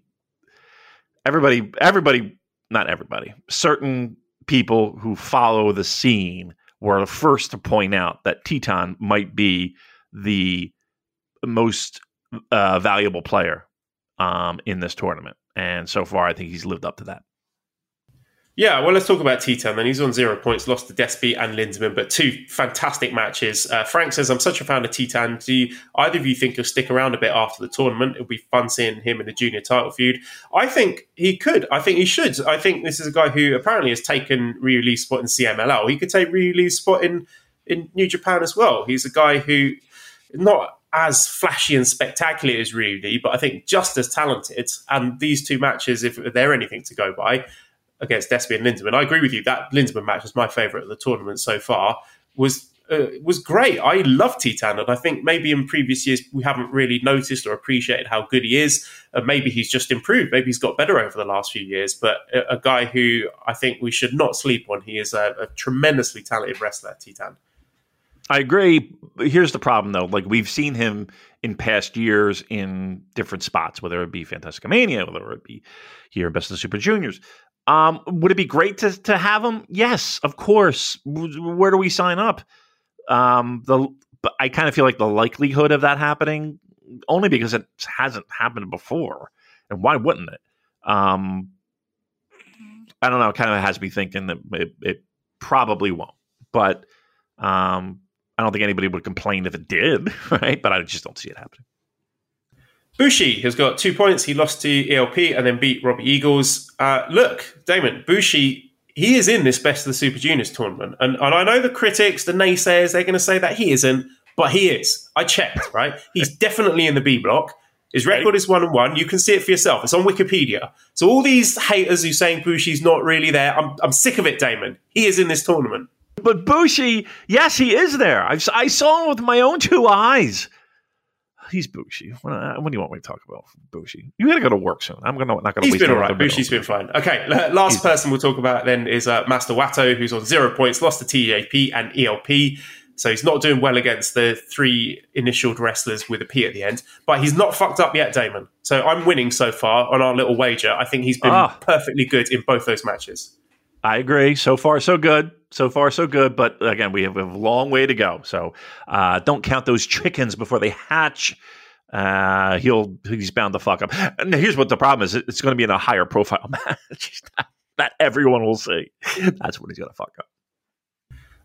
Everybody, everybody, not everybody, certain people who follow the scene were the first to point out that Teton might be the most uh, valuable player um, in this tournament. And so far, I think he's lived up to that. Yeah, well, let's talk about Teton then. He's on zero points, lost to Despy and Linderman, but two fantastic matches. Uh, Frank says, I'm such a fan of Teton. Do you, either of you think he'll stick around a bit after the tournament? It'll be fun seeing him in the junior title feud. I think he could. I think he should. I think this is a guy who apparently has taken Ryu's spot in C M L L. He could take Ryu's spot in, in New Japan as well. He's a guy who, not as flashy and spectacular as Ryu, but I think just as talented. And these two matches, if they're anything to go by, against Despy and Linderman. I agree with you. That Linderman match was my favourite of the tournament so far. Was uh, was great. I love Titan, and I think maybe in previous years we haven't really noticed or appreciated how good he is. And maybe he's just improved. Maybe he's got better over the last few years. But a, a guy who I think we should not sleep on. He is a, a tremendously talented wrestler, Titan. I agree. Here's the problem, though. Like, we've seen him in past years in different spots, whether it be Fantasticomania, whether it be here Best of the Super Juniors. Um, would it be great to, to have him? Yes, of course. Where do we sign up? Um, the but I kind of feel like the likelihood of that happening only because it hasn't happened before, and why wouldn't it? Um, I don't know. It kind of has me thinking that it, it probably won't, but um, I don't think anybody would complain if it did, right? But I just don't see it happening. Bushi has got two points. He lost to E L P and then beat Robbie Eagles. Uh, look, Damon, Bushi, he is in this Best of the Super Juniors tournament. And, and I know the critics, the naysayers, they're going to say that he isn't, but he is. I checked, right? He's definitely in the B block. His record is one and one. You can see it for yourself. It's on Wikipedia. So all these haters who are saying Bushi's not really there, I'm, I'm sick of it, Damon. He is in this tournament. But Bushi, yes, he is there. I've, I saw him with my own two eyes. He's Bushi. When, I, when do you want me to talk about Bushi? You got to go to work soon. I'm gonna not going to. He's been all right. Bushi's been fine. Okay, last He's person we'll talk about then is uh, Master Watto, who's on zero points, lost to T J P and E L P. So he's not doing well against the three initialed wrestlers with a P at the end. But he's not fucked up yet, Damon. So I'm winning so far on our little wager. I think he's been ah. perfectly good in both those matches. I agree. So far, so good. So far, so good. But again, we have a long way to go. So uh, don't count those chickens before they hatch. Uh, he'll he's bound to fuck up. And here's what the problem is. It's going to be in a higher profile match that everyone will see. That's what he's going to fuck up.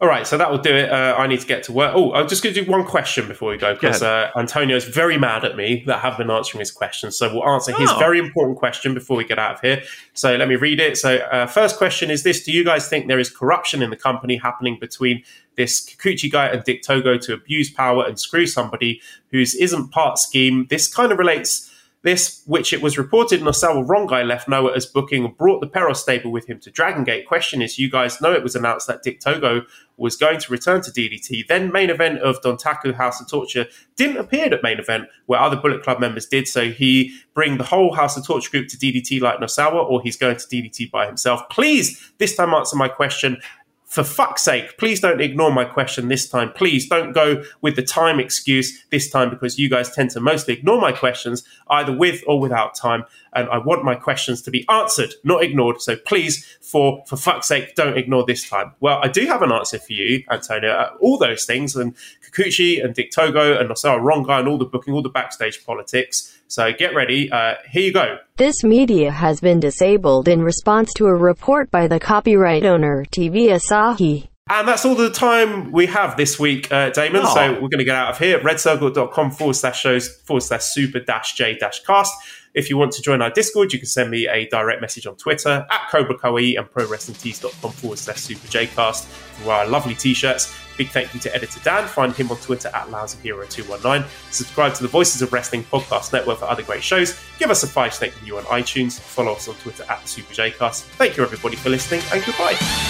All right, so that will do it. Uh, I need to get to work. Oh, I'm just going to do one question before we go, because uh, Antonio's very mad at me that I haven't been answering his questions. So we'll answer oh. his very important question before we get out of here. So let me read it. So uh, first question is this. Do you guys think there is corruption in the company happening between this Kikuchi guy and Dick Togo to abuse power and screw somebody whose isn't part scheme? This kind of relates... This, which it was reported Nosawa Rongai left Noah as booking and brought the Perros stable with him to Dragon Gate. Question is, you guys know it was announced that Dick Togo was going to return to D D T. Then main event of Dontaku House of Torture didn't appear at main event where other Bullet Club members did. So he bring the whole House of Torture group to D D T like Nosawa, or he's going to D D T by himself. Please, this time answer my question. For fuck's sake, please don't ignore my question this time. Please don't go with the time excuse this time, because you guys tend to mostly ignore my questions, either with or without time. And I want my questions to be answered, not ignored. So please, for, for fuck's sake, don't ignore this time. Well, I do have an answer for you, Antonio. All those things, and Kikuchi and Dick Togo and Nosawa Rongai and all the booking, all the backstage politics. So get ready. Uh, here you go. This media has been disabled in response to a report by the copyright owner, T V Asahi. And that's all the time we have this week, uh, Damon. Oh. So we're going to get out of here. Redcircle.com forward slash shows forward slash super dash J dash cast. If you want to join our Discord, you can send me a direct message on Twitter at Cobra Koei and ProWrestlingTees.com forward slash Super Jcast for our lovely t-shirts. Big thank you to Editor Dan. Find him on Twitter at Lousy Hero two one nine. Subscribe to the Voices of Wrestling Podcast Network for other great shows. Give us a five-star review on iTunes. Follow us on Twitter at Super Jcast. Thank you, everybody, for listening, and goodbye.